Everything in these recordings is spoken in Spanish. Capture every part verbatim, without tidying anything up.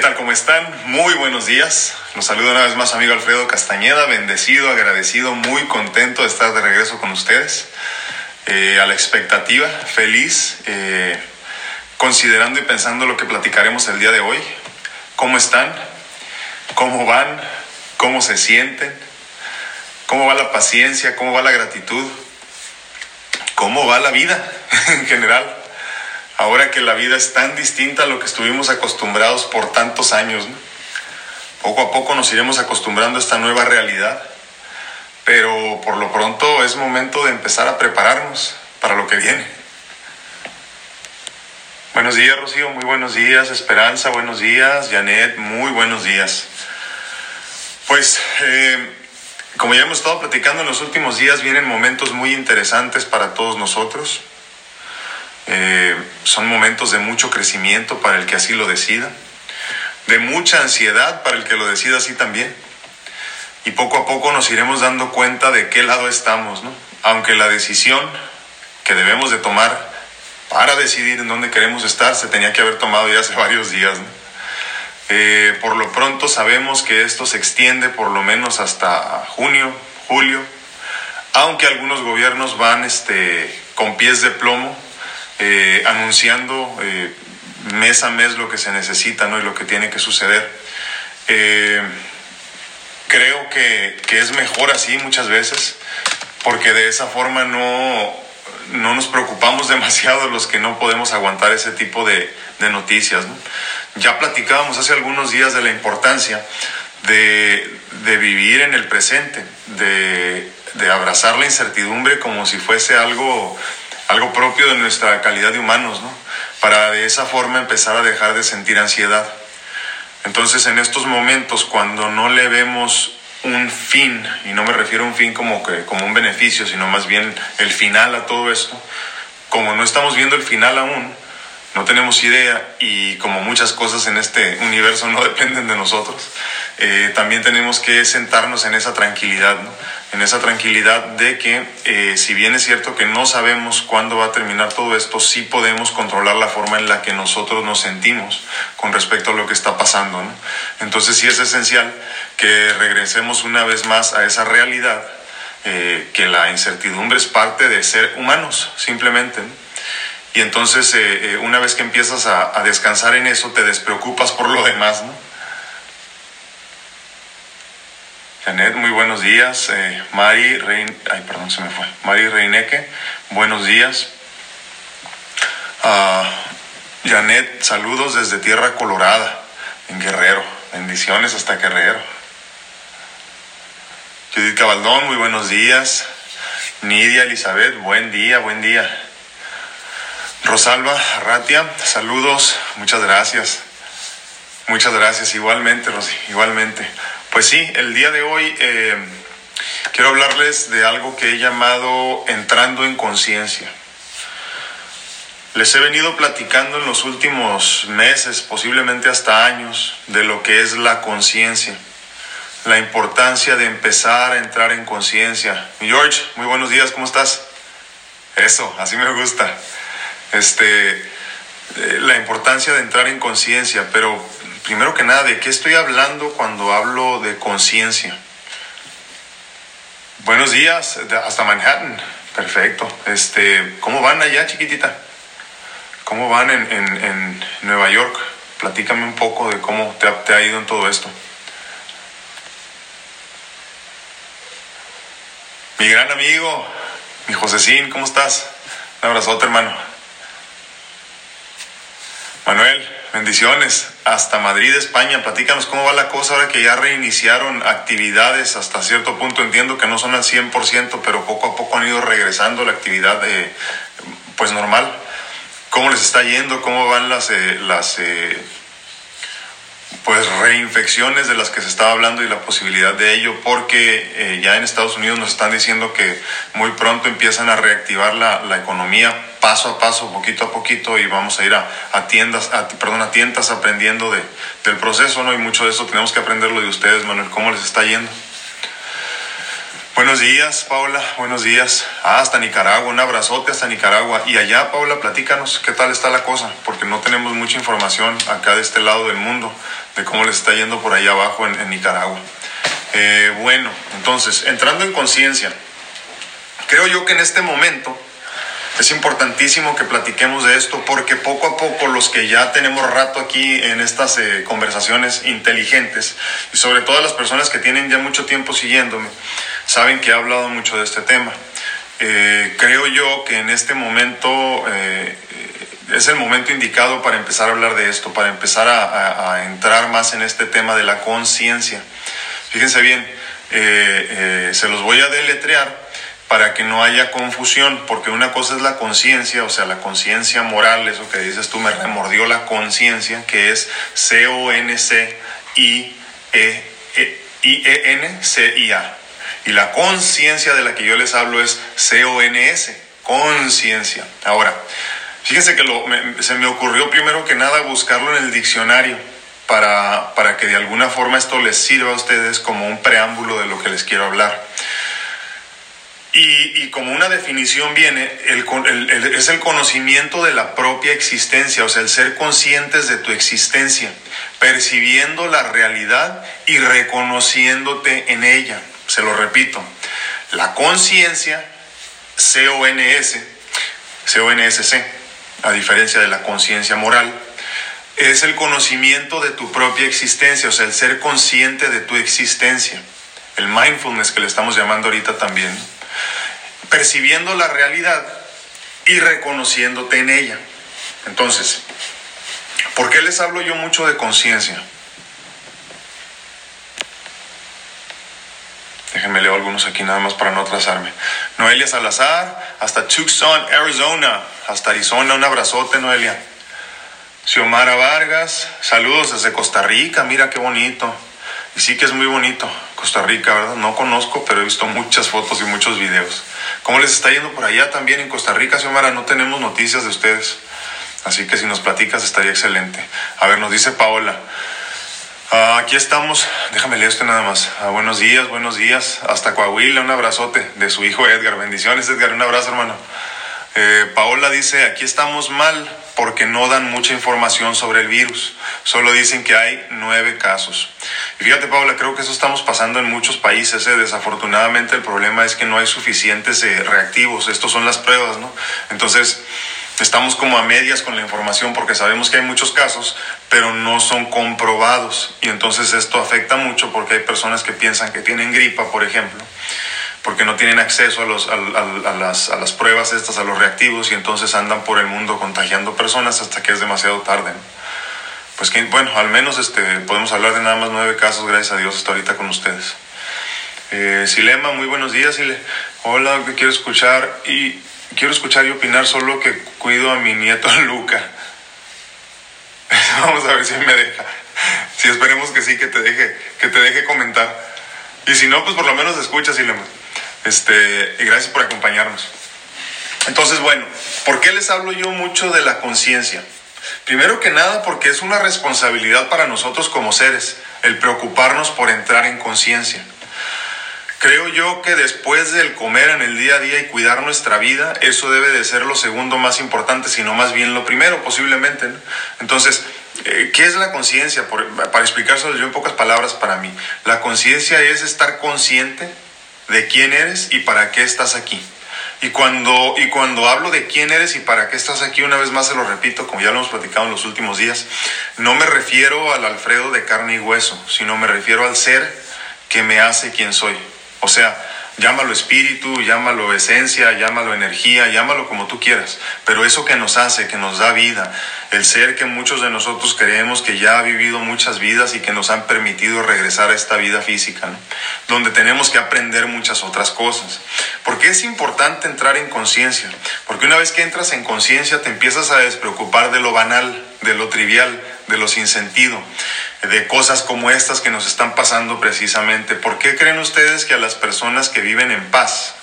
tal? ¿Cómo están? Muy buenos días. Los saludo una vez más, amigo Alfredo Castañeda. Bendecido, agradecido, muy contento de estar de regreso con ustedes. Eh, a la expectativa, feliz, eh, considerando y pensando lo que platicaremos el día de hoy. ¿Cómo están? ¿Cómo van? ¿Cómo se sienten? ¿Cómo va la paciencia? ¿Cómo va la gratitud? ¿Cómo va la vida en general? Ahora que la vida es tan distinta a lo que estuvimos acostumbrados por tantos años, ¿no? Poco a poco nos iremos acostumbrando a esta nueva realidad, pero por lo pronto es momento de empezar a prepararnos para lo que viene. Buenos días, Rocío, muy buenos días. Esperanza, buenos días. Janet, muy buenos días. Pues, eh, como ya hemos estado platicando en los últimos días, vienen momentos muy interesantes para todos nosotros. Eh, son momentos de mucho crecimiento para el que así lo decida, de mucha ansiedad para el que lo decida así también, y poco a poco nos iremos dando cuenta de qué lado estamos, ¿no? Aunque la decisión que debemos de tomar para decidir en dónde queremos estar se tenía que haber tomado ya hace varios días, ¿no? eh, por lo pronto sabemos que esto se extiende por lo menos hasta junio, julio, aunque algunos gobiernos van este, con pies de plomo, Eh, anunciando eh, mes a mes lo que se necesita, ¿no? Y lo que tiene que suceder. Eh, creo que, que es mejor así muchas veces, porque de esa forma no, no nos preocupamos demasiado los que no podemos aguantar ese tipo de, de noticias, ¿no? Ya platicábamos hace algunos días de la importancia de, de vivir en el presente, de, de abrazar la incertidumbre como si fuese algo... algo propio de nuestra calidad de humanos, ¿no? Para de esa forma empezar a dejar de sentir ansiedad. Entonces, en estos momentos, cuando no le vemos un fin, y no me refiero a un fin como, que, como un beneficio, sino más bien el final a todo esto, como no estamos viendo el final aún, no tenemos idea, y como muchas cosas en este universo no dependen de nosotros, eh, también tenemos que sentarnos en esa tranquilidad, ¿no? En esa tranquilidad de que eh, si bien es cierto que no sabemos cuándo va a terminar todo esto, sí podemos controlar la forma en la que nosotros nos sentimos con respecto a lo que está pasando, ¿no? Entonces sí es esencial que regresemos una vez más a esa realidad, eh, que la incertidumbre es parte de ser humanos, simplemente, ¿no? Y entonces eh, eh, una vez que empiezas a, a descansar en eso, te despreocupas por lo demás, ¿no? Janet, muy buenos días. Eh, Mari Rein... Ay, perdón, se me fue. Mari Reineke, buenos días. Uh, Janet, saludos desde Tierra Colorada, en Guerrero. Bendiciones hasta Guerrero. Judith Cabaldón, muy buenos días. Nidia Elizabeth, buen día, buen día. Rosalba Arratia, saludos, muchas gracias. Muchas gracias, igualmente, Rosy, igualmente. Pues sí, el día de hoy eh, quiero hablarles de algo que he llamado entrando en conciencia. Les he venido platicando en los últimos meses, posiblemente hasta años, de lo que es la conciencia, la importancia de empezar a entrar en conciencia. George, muy buenos días, ¿cómo estás? Eso, así me gusta. Este, la importancia de entrar en conciencia, pero primero que nada, ¿de qué estoy hablando cuando hablo de conciencia? Buenos días, hasta Manhattan, perfecto. Este, ¿cómo van allá, chiquitita? ¿Cómo van en, en, en Nueva York? Platícame un poco de cómo te ha, te ha ido en todo esto. Mi gran amigo, mi Josecín, ¿cómo estás? Un abrazote, hermano. Manuel, bendiciones, hasta Madrid, España. Platícanos cómo va la cosa ahora que ya reiniciaron actividades hasta cierto punto. Entiendo que no son al cien por ciento, pero poco a poco han ido regresando la actividad eh, pues normal. ¿Cómo les está yendo? ¿Cómo van las, eh, las eh, pues reinfecciones de las que se estaba hablando y la posibilidad de ello? Porque eh, ya en Estados Unidos nos están diciendo que muy pronto empiezan a reactivar la, la economía, paso a paso, poquito a poquito, y vamos a ir a, a tiendas, a, perdón, a tientas aprendiendo de, del proceso, ¿no? Y mucho de eso tenemos que aprenderlo de ustedes, Manuel. ¿Cómo les está yendo? Buenos días, Paula. Buenos días. Ah, hasta Nicaragua. Un abrazote hasta Nicaragua. Y allá, Paula, platícanos qué tal está la cosa, porque no tenemos mucha información acá de este lado del mundo de cómo les está yendo por ahí abajo en, en Nicaragua. Eh, bueno, entonces, entrando en conciencia, creo yo que en este momento es importantísimo que platiquemos de esto, porque poco a poco los que ya tenemos rato aquí en estas eh, conversaciones inteligentes, y sobre todo las personas que tienen ya mucho tiempo siguiéndome, saben que he hablado mucho de este tema. Eh, creo yo que en este momento eh, es el momento indicado para empezar a hablar de esto, para empezar a, a, a entrar más en este tema de la conciencia. Fíjense bien, eh, eh, se los voy a deletrear para que no haya confusión, porque una cosa es la conciencia, o sea, la conciencia moral, eso que dices tú, me remordió la conciencia, que es C O N C I E N C I A. Y la conciencia de la que yo les hablo es C O N S, conciencia. Ahora, fíjense que lo, me, se me ocurrió primero que nada buscarlo en el diccionario, para, para que de alguna forma esto les sirva a ustedes como un preámbulo de lo que les quiero hablar. Y, y como una definición viene, el, el, el, es el conocimiento de la propia existencia, o sea, el ser conscientes de tu existencia, percibiendo la realidad y reconociéndote en ella. Se lo repito, la conciencia, C O N S, C O N S C, a diferencia de la conciencia moral, es el conocimiento de tu propia existencia, o sea, el ser consciente de tu existencia, el mindfulness que le estamos llamando ahorita también, percibiendo la realidad y reconociéndote en ella. Entonces, ¿por qué les hablo yo mucho de conciencia? Déjenme leer algunos aquí nada más para no atrasarme. Noelia Salazar, hasta Tucson, Arizona. Hasta Arizona, un abrazote, Noelia. Xiomara Vargas, saludos desde Costa Rica, mira qué bonito. Y sí que es muy bonito Costa Rica, ¿verdad? No conozco, pero he visto muchas fotos y muchos videos. ¿Cómo les está yendo por allá también en Costa Rica, Xiomara? No tenemos noticias de ustedes, así que si nos platicas estaría excelente. A ver, nos dice Paola. Ah, aquí estamos, déjame leer esto nada más. Ah, buenos días, buenos días. Hasta Coahuila, un abrazote de su hijo Edgar. Bendiciones, Edgar, un abrazo, hermano. Eh, Paola dice, aquí estamos mal porque no dan mucha información sobre el virus, solo dicen que hay nueve casos. Y fíjate, Paola, creo que eso estamos pasando en muchos países, ¿eh? Desafortunadamente el problema es que no hay suficientes eh, reactivos, estos son las pruebas, ¿no? Entonces estamos como a medias con la información, porque sabemos que hay muchos casos, pero no son comprobados, y entonces esto afecta mucho, porque hay personas que piensan que tienen gripa, por ejemplo, porque no tienen acceso a, los, a, a, a, las, a las pruebas estas, a los reactivos, y entonces andan por el mundo contagiando personas hasta que es demasiado tarde. Pues que, bueno, al menos este, podemos hablar de nada más nueve casos, gracias a Dios, hasta ahorita con ustedes. Eh, Silema, muy buenos días, Sile. Hola, quiero escuchar y quiero escuchar y opinar, solo que cuido a mi nieto Luca. Vamos a ver si me deja. Si sí, esperemos que sí, que te deje, que te deje comentar. Y si no, pues por lo menos escucha, Silema. Este, gracias por acompañarnos. Entonces, bueno, ¿por qué les hablo yo mucho de la conciencia? Primero que nada, porque es una responsabilidad para nosotros como seres el preocuparnos por entrar en conciencia. Creo yo que después del comer en el día a día y cuidar nuestra vida, eso debe de ser lo segundo más importante, sino más bien lo primero posiblemente, ¿no? Entonces, ¿qué es la conciencia? Para explicárselo yo en pocas palabras, para mí, la conciencia es estar consciente de quién eres y para qué estás aquí. Y cuando, y cuando hablo de quién eres y para qué estás aquí, una vez más se lo repito, como ya lo hemos platicado en los últimos días, no me refiero al Alfredo de carne y hueso, sino me refiero al ser que me hace quien soy. O sea, llámalo espíritu, llámalo esencia, llámalo energía, llámalo como tú quieras, pero eso que nos hace, que nos da vida, el ser que muchos de nosotros creemos que ya ha vivido muchas vidas y que nos han permitido regresar a esta vida física, ¿no? Donde tenemos que aprender muchas otras cosas. ¿Por qué es importante entrar en conciencia? Porque una vez que entras en conciencia te empiezas a despreocupar de lo banal, de lo trivial, de lo sin sentido, de cosas como estas que nos están pasando precisamente. ¿Por qué creen ustedes que a las personas que viven en paz,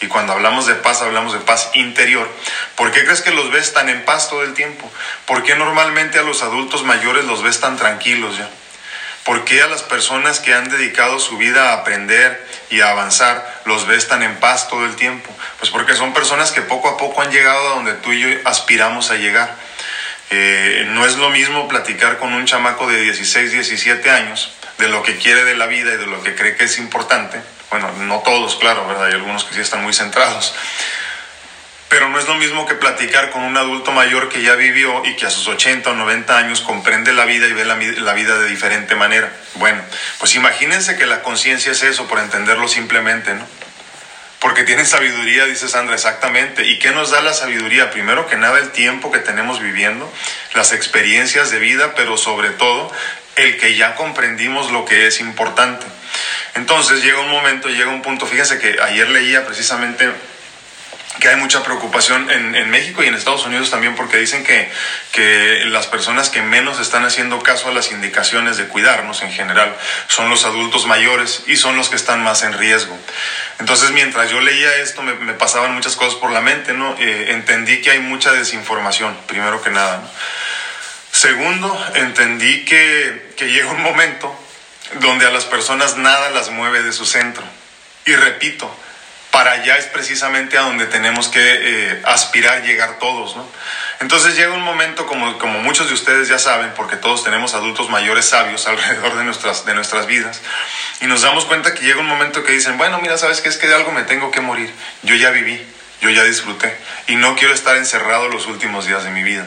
y cuando hablamos de paz, hablamos de paz interior, ¿por qué crees que los ves tan en paz todo el tiempo? ¿Por qué normalmente a los adultos mayores los ves tan tranquilos ya? ¿Por qué a las personas que han dedicado su vida a aprender y a avanzar, los ves tan en paz todo el tiempo, pues porque son personas que poco a poco han llegado a donde tú y yo aspiramos a llegar. Eh, no es lo mismo platicar con un chamaco de dieciséis, diecisiete años de lo que quiere de la vida y de lo que cree que es importante. Bueno, no todos, claro, ¿verdad? Hay algunos que sí están muy centrados, pero no es lo mismo que platicar con un adulto mayor que ya vivió y que a sus ochenta o noventa años comprende la vida y ve la, la vida de diferente manera. Bueno, pues imagínense que la conciencia es eso, por entenderlo simplemente, ¿no? Porque tiene sabiduría, dice Sandra, exactamente. ¿Y qué nos da la sabiduría? Primero que nada, el tiempo que tenemos viviendo, las experiencias de vida, pero sobre todo el que ya comprendimos lo que es importante. Entonces llega un momento, llega un punto. Fíjense que ayer leía precisamente que hay mucha preocupación en, en México y en Estados Unidos también, porque dicen que, que las personas que menos están haciendo caso a las indicaciones de cuidarnos en general son los adultos mayores y son los que están más en riesgo. Entonces, mientras yo leía esto, me, me pasaban muchas cosas por la mente, ¿no? Eh, entendí que hay mucha desinformación, primero que nada, ¿no? Segundo, entendí que, que llega un momento donde a las personas nada las mueve de su centro. Y repito, para allá es precisamente a donde tenemos que eh, aspirar, llegar todos, ¿no? Entonces llega un momento, como, como muchos de ustedes ya saben, porque todos tenemos adultos mayores sabios alrededor de nuestras, de nuestras vidas, y nos damos cuenta que llega un momento que dicen, bueno, mira, ¿sabes qué? Es que de algo me tengo que morir. Yo ya viví, yo ya disfruté, y no quiero estar encerrado los últimos días de mi vida.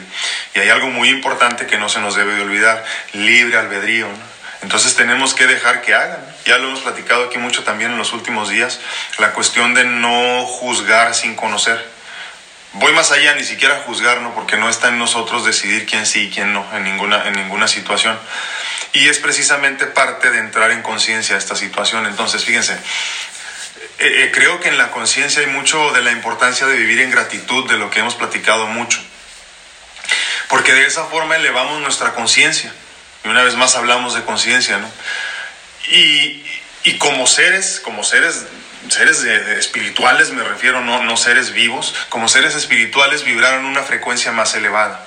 Y hay algo muy importante que no se nos debe de olvidar: libre albedrío, ¿no? Entonces tenemos que dejar que hagan. Ya lo hemos platicado aquí mucho también en los últimos días, la cuestión de no juzgar sin conocer. Voy más allá, ni siquiera juzgar, ¿no? Porque no está en nosotros decidir quién sí y quién no en ninguna, en ninguna situación. Y es precisamente parte de entrar en conciencia a esta situación. Entonces, fíjense, eh, eh, creo que en la conciencia hay mucho de la importancia de vivir en gratitud, de lo que hemos platicado mucho, porque de esa forma elevamos nuestra conciencia. Y una vez más hablamos de conciencia, ¿no? Y, y como seres, como seres, seres espirituales me refiero, no, no seres vivos, como seres espirituales vibraron una frecuencia más elevada.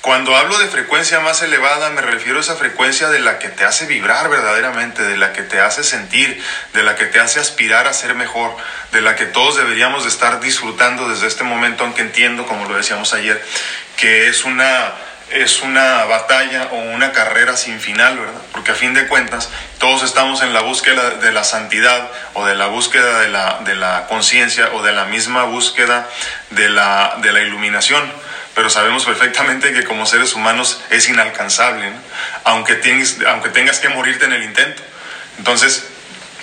Cuando hablo de frecuencia más elevada, me refiero a esa frecuencia de la que te hace vibrar verdaderamente, de la que te hace sentir, de la que te hace aspirar a ser mejor, de la que todos deberíamos de estar disfrutando desde este momento, aunque entiendo, como lo decíamos ayer, que es una... es una batalla o una carrera sin final, ¿verdad? Porque a fin de cuentas todos estamos en la búsqueda de la santidad o de la búsqueda de la, de la conciencia o de la misma búsqueda de la, de la iluminación, pero sabemos perfectamente que como seres humanos es inalcanzable, ¿no? Aunque tienes, aunque tengas que morirte en el intento. Entonces,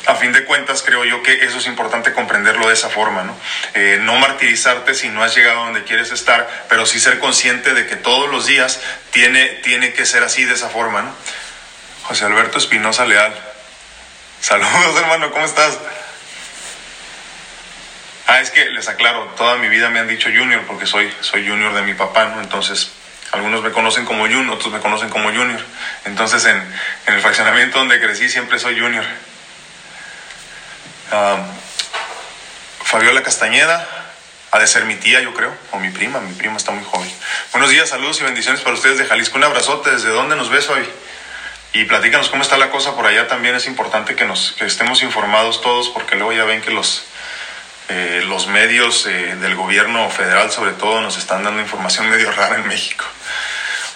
a fin de cuentas, creo yo que eso es importante comprenderlo de esa forma, ¿no? Eh, no martirizarte si no has llegado a donde quieres estar, pero sí ser consciente de que todos los días tiene, tiene que ser así, de esa forma, ¿no? José Alberto Espinoza Leal. Saludos, hermano, ¿cómo estás? Ah, es que les aclaro, toda mi vida me han dicho Junior, porque soy, soy Junior de mi papá, ¿no? Entonces, algunos me conocen como Jun, otros me conocen como Junior. Entonces, en, en el fraccionamiento donde crecí siempre soy Junior. Um, Fabiola Castañeda, ha de ser mi tía, yo creo, o mi prima, mi prima está muy joven. Buenos días, saludos y bendiciones para ustedes de Jalisco. Un abrazote, ¿desde dónde nos ves hoy? Y platícanos cómo está la cosa por allá también. Es importante que, nos, que estemos informados todos, porque luego ya ven que los, eh, los medios eh, del gobierno federal, sobre todo, nos están dando información medio rara en México.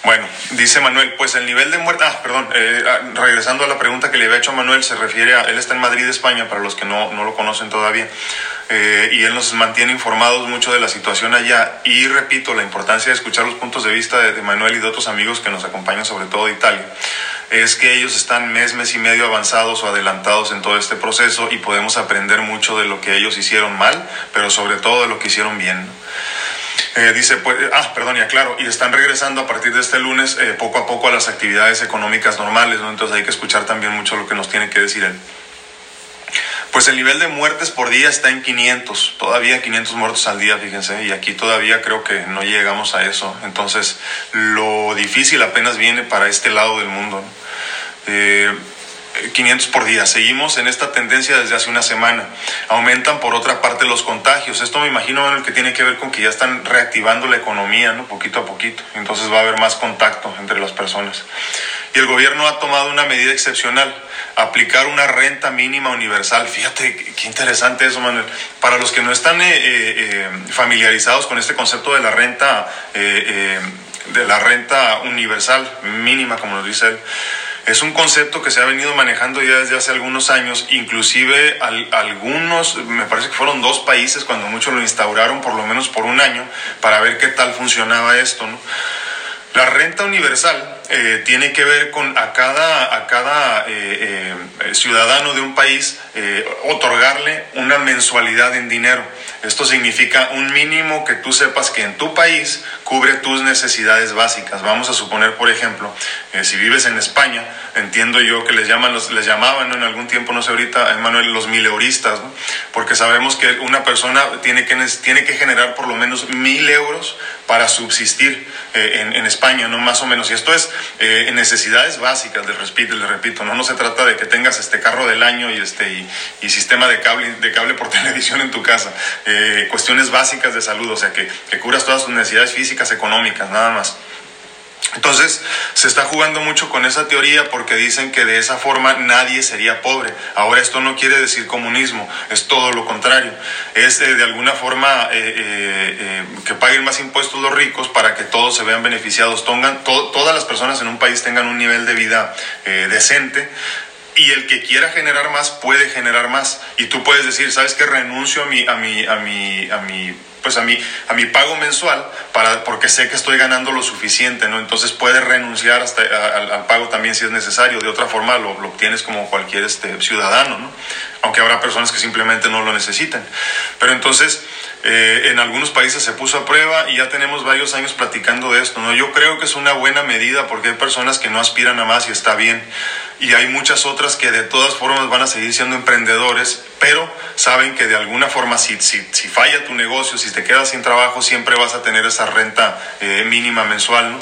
Bueno, dice Manuel, pues el nivel de muerte... Ah, perdón, eh, regresando a la pregunta que le había hecho a Manuel, se refiere a... Él está en Madrid, España, para los que no, no lo conocen todavía. Eh, y él nos mantiene informados mucho de la situación allá. Y repito, la importancia de escuchar los puntos de vista de, de Manuel y de otros amigos que nos acompañan, sobre todo de Italia. Es que ellos están mes, mes y medio avanzados o adelantados en todo este proceso, y podemos aprender mucho de lo que ellos hicieron mal, pero sobre todo de lo que hicieron bien, ¿no? Eh, dice, pues, ah, perdón, y aclaro, y están regresando a partir de este lunes eh, poco a poco a las actividades económicas normales, ¿no? Entonces hay que escuchar también mucho lo que nos tiene que decir él. Pues el nivel de muertes por día está en quinientos, todavía quinientos muertos al día, fíjense, y aquí todavía creo que no llegamos a eso. Entonces lo difícil apenas viene para este lado del mundo, ¿no? Eh... quinientos por día, seguimos en esta tendencia desde hace una semana. Aumentan por otra parte los contagios. Esto me imagino, Manuel, que tiene que ver con que ya están reactivando la economía, ¿no? Poquito a poquito. Entonces va a haber más contacto entre las personas. y el gobierno ha tomado una medida excepcional, aplicar una renta mínima universal. Fíjate qué interesante eso, Manuel. Para los que no están eh, eh, familiarizados con este concepto de la renta eh, eh, de la renta universal mínima, como nos dice él, es un concepto que se ha venido manejando ya desde hace algunos años, inclusive al, algunos, me parece que fueron dos países cuando muchos lo instauraron, por lo menos por un año, para ver qué tal funcionaba esto, ¿no? La renta universal eh, tiene que ver con a cada, a cada eh, eh, ciudadano de un país eh, otorgarle una mensualidad en dinero. Esto significa un mínimo que tú sepas que en tu país cubre tus necesidades básicas. Vamos a suponer, por ejemplo, eh, si vives en España, entiendo yo que les, llaman los, les llamaban, ¿no?, en algún tiempo, no sé ahorita, Manuel, los mileuristas, ¿no?, porque sabemos que una persona tiene que, tiene que generar por lo menos mil euros para subsistir eh, en, en España. España, ¿no? Más o menos, y esto es eh, necesidades básicas, les repito, les repito, ¿no? No se trata de que tengas este carro del año y, este, y, y sistema de cable, de cable por televisión en tu casa, eh, cuestiones básicas de salud, o sea, que, que curas todas tus necesidades físicas, económicas, nada más. Entonces se está jugando mucho con esa teoría porque dicen que de esa forma nadie sería pobre. Ahora, esto no quiere decir comunismo, es todo lo contrario, es eh, de alguna forma eh, eh, eh, que paguen más impuestos los ricos para que todos se vean beneficiados, Tongan, to, todas las personas en un país tengan un nivel de vida eh, decente. Y el que quiera generar más puede generar más, y tú puedes decir, sabes que renuncio a mi a mi a mi a mi pues a mi a mi pago mensual para porque sé que estoy ganando lo suficiente, ¿no? Entonces puedes renunciar hasta a, al, al pago también si es necesario. De otra forma lo, lo obtienes como cualquier este ciudadano, ¿no? Aunque habrá personas que simplemente no lo necesitan. Pero entonces Eh, en algunos países se puso a prueba y ya tenemos varios años platicando de esto, ¿no? Yo creo que es una buena medida porque hay personas que no aspiran a más y está bien, y hay muchas otras que de todas formas van a seguir siendo emprendedores, pero saben que de alguna forma si, si, si falla tu negocio, si te quedas sin trabajo, siempre vas a tener esa renta eh, mínima mensual, ¿no?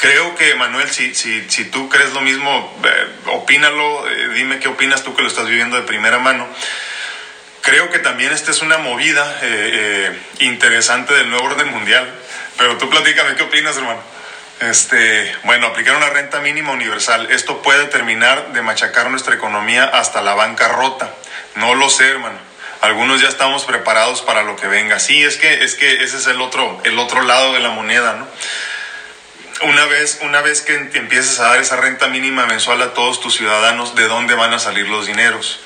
Creo que, Manuel, si, si, si tú crees lo mismo, eh, opínalo, eh, dime qué opinas tú que lo estás viviendo de primera mano. Creo que también esta es una movida eh, eh, interesante del nuevo orden mundial. Pero tú platícame, ¿qué opinas, hermano? Este, bueno, aplicar una renta mínima universal. Esto puede terminar de machacar nuestra economía hasta la bancarrota. No lo sé, hermano. Algunos ya estamos preparados para lo que venga. Sí, es que, es que ese es el otro, el otro lado de la moneda, ¿no? Una vez, una vez que empieces a dar esa renta mínima mensual a todos tus ciudadanos, ¿de dónde van a salir los dineros?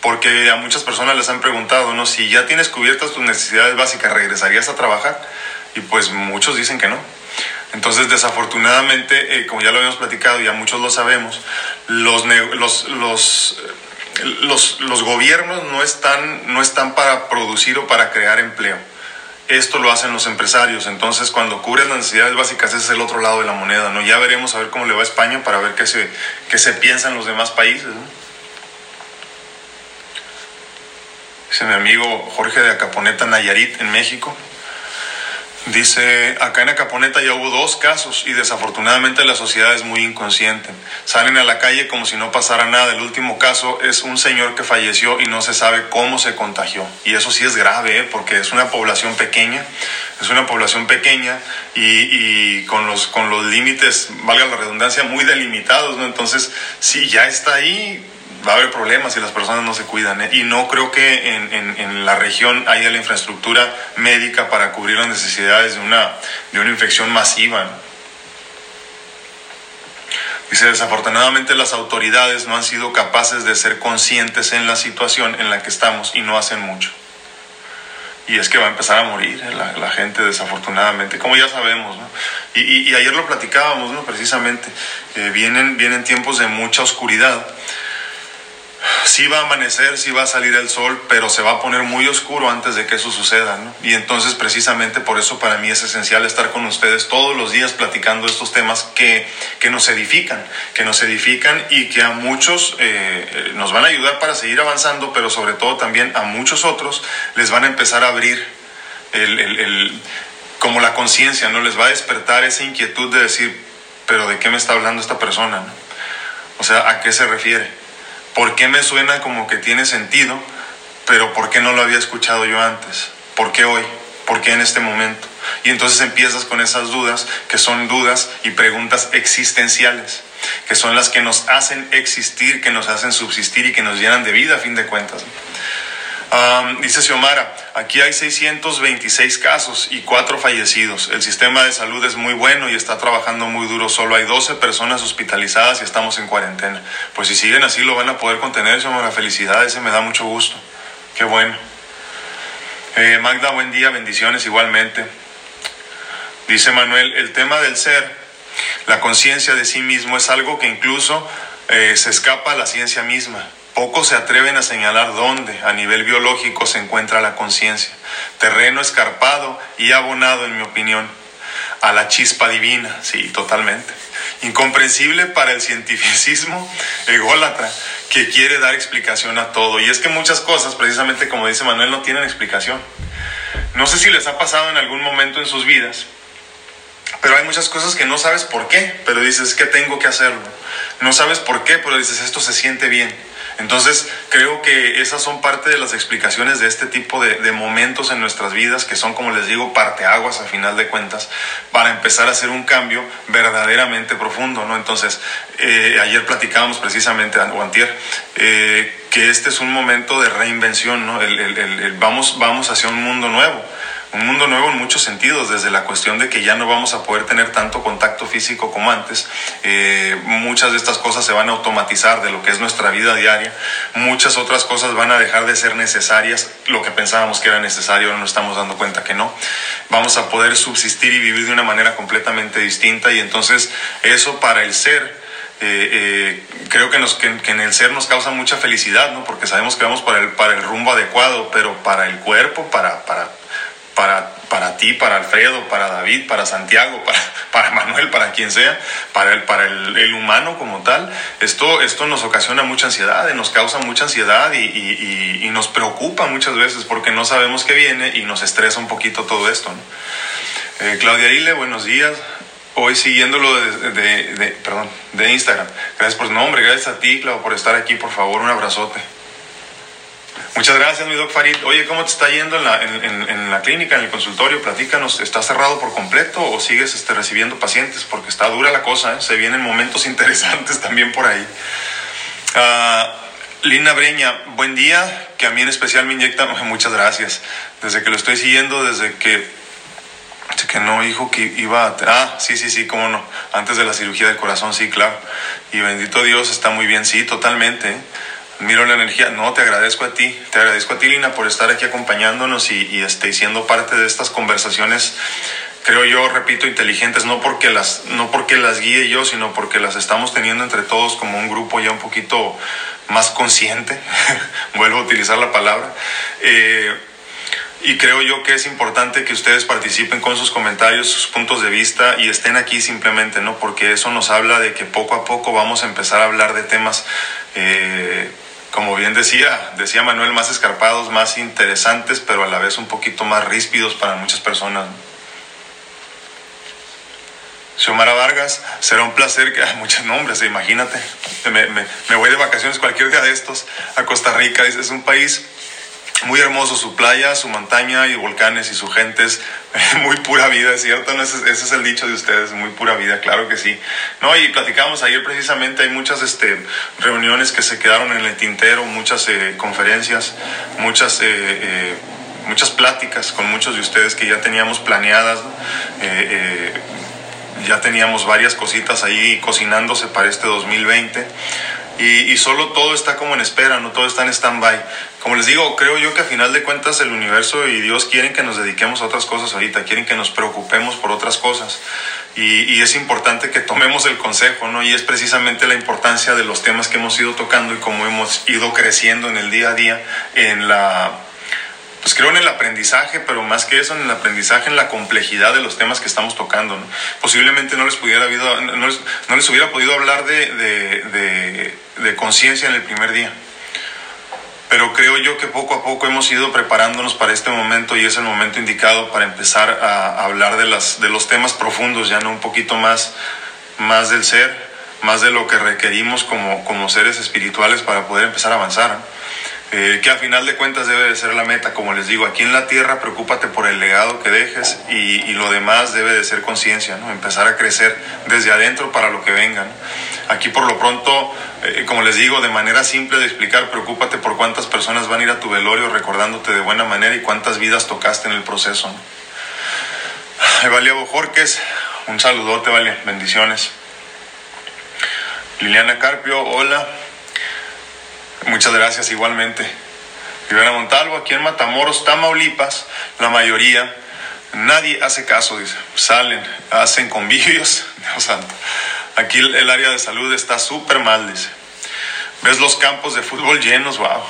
Porque a muchas personas les han preguntado, ¿no?, si ya tienes cubiertas tus necesidades básicas, ¿regresarías a trabajar? Y pues muchos dicen que no. Entonces, desafortunadamente, eh, como ya lo habíamos platicado, ya muchos lo sabemos, los, los, los, los, los gobiernos no están, no están para producir o para crear empleo. Esto lo hacen los empresarios. Entonces, cuando cubres las necesidades básicas, ese es el otro lado de la moneda, ¿no? Ya veremos a ver cómo le va a España para ver qué se, qué se piensa en los demás países, ¿no? Dice mi amigo Jorge de Acaponeta, Nayarit, en México. Dice, acá en Acaponeta ya hubo dos casos y desafortunadamente la sociedad es muy inconsciente. Salen a la calle como si no pasara nada. El último caso es un señor que falleció y no se sabe cómo se contagió. Y eso sí es grave, ¿eh?, porque es una población pequeña. Es una población pequeña y, y con los, con los límites, valga la redundancia, muy delimitados, ¿no? Entonces, si ya está ahí, va a haber problemas si las personas no se cuidan, ¿eh? Y no creo que en, en, en la región haya la infraestructura médica para cubrir las necesidades de una, de una infección masiva, ¿no? Dice, desafortunadamente las autoridades no han sido capaces de ser conscientes en la situación en la que estamos y no hacen mucho. Y es que va a empezar a morir la, la gente, desafortunadamente, como ya sabemos, ¿no? Y, y, y ayer lo platicábamos, ¿no? Precisamente, eh, vienen, vienen tiempos de mucha oscuridad. Sí va a amanecer, sí va a salir el sol, pero se va a poner muy oscuro antes de que eso suceda, ¿no? Y entonces, precisamente por eso para mí es esencial estar con ustedes todos los días platicando estos temas que, que nos edifican, que nos edifican y que a muchos eh, nos van a ayudar para seguir avanzando, pero sobre todo también a muchos otros les van a empezar a abrir el, el, el, como la conciencia, ¿no? Les va a despertar esa inquietud de decir, pero ¿de qué me está hablando esta persona?, ¿no? O sea, ¿a qué se refiere? ¿Por qué me suena como que tiene sentido, pero por qué no lo había escuchado yo antes? ¿Por qué hoy? ¿Por qué en este momento? Y entonces empiezas con esas dudas, que son dudas y preguntas existenciales. que son las que nos hacen existir, que nos hacen subsistir y que nos llenan de vida a fin de cuentas. Um, dice Xiomara, aquí hay seiscientos veintiséis casos y cuatro fallecidos. El sistema de salud es muy bueno y está trabajando muy duro. Solo hay doce personas hospitalizadas y estamos en cuarentena. Pues si siguen así lo van a poder contener, Xiomara. Felicidades, me da mucho gusto. Qué bueno. Eh, Magda, buen día, bendiciones igualmente. Dice Manuel, el tema del ser, la conciencia de sí mismo es algo que incluso eh, se escapa a la ciencia misma. Pocos se atreven a señalar dónde, a nivel biológico, se encuentra la conciencia. Terreno escarpado y abonado, en mi opinión, a la chispa divina. Sí, totalmente. Incomprensible para el cientificismo ególatra que quiere dar explicación a todo. Y es que muchas cosas, precisamente como dice Manuel, no tienen explicación. No sé si les ha pasado en algún momento en sus vidas, pero hay muchas cosas que no sabes por qué, pero dices que tengo que hacerlo. No sabes por qué, pero dices esto se siente bien. Entonces creo que esas son parte de las explicaciones de este tipo de, de momentos en nuestras vidas, que son, como les digo, parteaguas a final de cuentas para empezar a hacer un cambio verdaderamente profundo, ¿no? Entonces eh, ayer platicábamos precisamente, o antier, eh, que este es un momento de reinvención, ¿no? el, el, el, el vamos, vamos hacia un mundo nuevo. Un mundo nuevo en muchos sentidos, desde la cuestión de que ya no vamos a poder tener tanto contacto físico como antes. Eh, muchas de estas cosas se van a automatizar de lo que es nuestra vida diaria. Muchas otras cosas van a dejar de ser necesarias. Lo que pensábamos que era necesario, ahora nos estamos dando cuenta que no. Vamos a poder subsistir y vivir de una manera completamente distinta. Y entonces eso para el ser, Eh, eh, creo que, nos, que, que en el ser nos causa mucha felicidad, ¿no? Porque sabemos que vamos para el, para el rumbo adecuado, pero para el cuerpo, para... para Para, para ti, para Alfredo, para David, para Santiago, para, para Manuel, para quien sea, para el, para el, el humano como tal, esto, esto nos ocasiona mucha ansiedad, nos causa mucha ansiedad y, y, y, y nos preocupa muchas veces porque no sabemos qué viene y nos estresa un poquito todo esto, ¿no? eh, Claudia Ile, buenos días. Hoy siguiéndolo de, de, de, perdón, de Instagram. Gracias por no, hombre, gracias a ti, Clau, por estar aquí, por favor, un abrazote. Muchas gracias, mi doc Farid. Oye, ¿cómo te está yendo en la, en, en, en la clínica, en el consultorio? Platícanos, ¿está cerrado por completo o sigues este, recibiendo pacientes? Porque está dura la cosa, ¿eh? Se vienen momentos interesantes también por ahí. Uh, Lina Breña, buen día, que a mí en especial me inyectan, muchas gracias, desde que lo estoy siguiendo, desde que, desde que no, hijo, que iba a... Ah, sí, sí, sí, cómo no, antes de la cirugía del corazón, sí, claro, y bendito Dios, está muy bien, sí, totalmente, ¿eh? Miro la energía. No, te agradezco a ti, te agradezco a ti, Lina, por estar aquí acompañándonos y, y, este, y siendo parte de estas conversaciones, creo yo, repito, inteligentes, no porque las, no porque las guíe yo, sino porque las estamos teniendo entre todos como un grupo ya un poquito más consciente, vuelvo a utilizar la palabra, eh, y creo yo que es importante que ustedes participen con sus comentarios, sus puntos de vista y estén aquí simplemente, ¿no? Porque eso nos habla de que poco a poco vamos a empezar a hablar de temas eh, como bien decía, decía Manuel, más escarpados, más interesantes, pero a la vez un poquito más ríspidos para muchas personas. Xiomara Vargas, será un placer que... Ay, muchos nombres, imagínate. Me, me, me voy de vacaciones cualquier día de estos a Costa Rica. Es, es un país muy hermoso, su playa, su montaña y volcanes y su gente es muy pura vida, ¿es cierto? ¿No? Ese, ese es el dicho de ustedes, muy pura vida, claro que sí. No, y platicamos ayer precisamente, hay muchas este, reuniones que se quedaron en el tintero, muchas eh, conferencias, muchas... Eh, eh, muchas pláticas con muchos de ustedes que ya teníamos planeadas, ¿no? eh, eh, ya teníamos varias cositas ahí cocinándose para este dos mil veinte. Y, y solo todo está como en espera, no todo está en stand-by. Como les digo, creo yo que a final de cuentas el universo y Dios quieren que nos dediquemos a otras cosas ahorita, quieren que nos preocupemos por otras cosas. Y, y es importante que tomemos el consejo, ¿no? Y es precisamente la importancia de los temas que hemos ido tocando y cómo hemos ido creciendo en el día a día, en la... pues creo en el aprendizaje, pero más que eso en el aprendizaje, en la complejidad de los temas que estamos tocando, ¿no? Posiblemente no les pudiera habido, no les, no les hubiera podido hablar de, de, de, de conciencia en el primer día, pero creo yo que poco a poco hemos ido preparándonos para este momento y es el momento indicado para empezar a hablar de, las, de los temas profundos, ya no un poquito más, más del ser, más de lo que requerimos como, como seres espirituales para poder empezar a avanzar, ¿no? eh, que al final de cuentas debe de ser la meta. Como les digo, aquí en la tierra, preocúpate por el legado que dejes y, y lo demás debe de ser conciencia, ¿no? Empezar a crecer desde adentro para lo que venga, ¿no? Aquí por lo pronto, eh, como les digo, de manera simple de explicar, preocúpate por cuántas personas van a ir a tu velorio recordándote de buena manera y cuántas vidas tocaste en el proceso, ¿no? Evalia Bojorques, un saludote, Valia, bendiciones. Liliana Carpio, hola. Muchas gracias igualmente. Rivera Montalvo, aquí en Matamoros, Tamaulipas, la mayoría, nadie hace caso, dice. Salen, hacen convivios, Dios santo. Aquí el área de salud está súper mal, dice. Ves los campos de fútbol llenos, wow.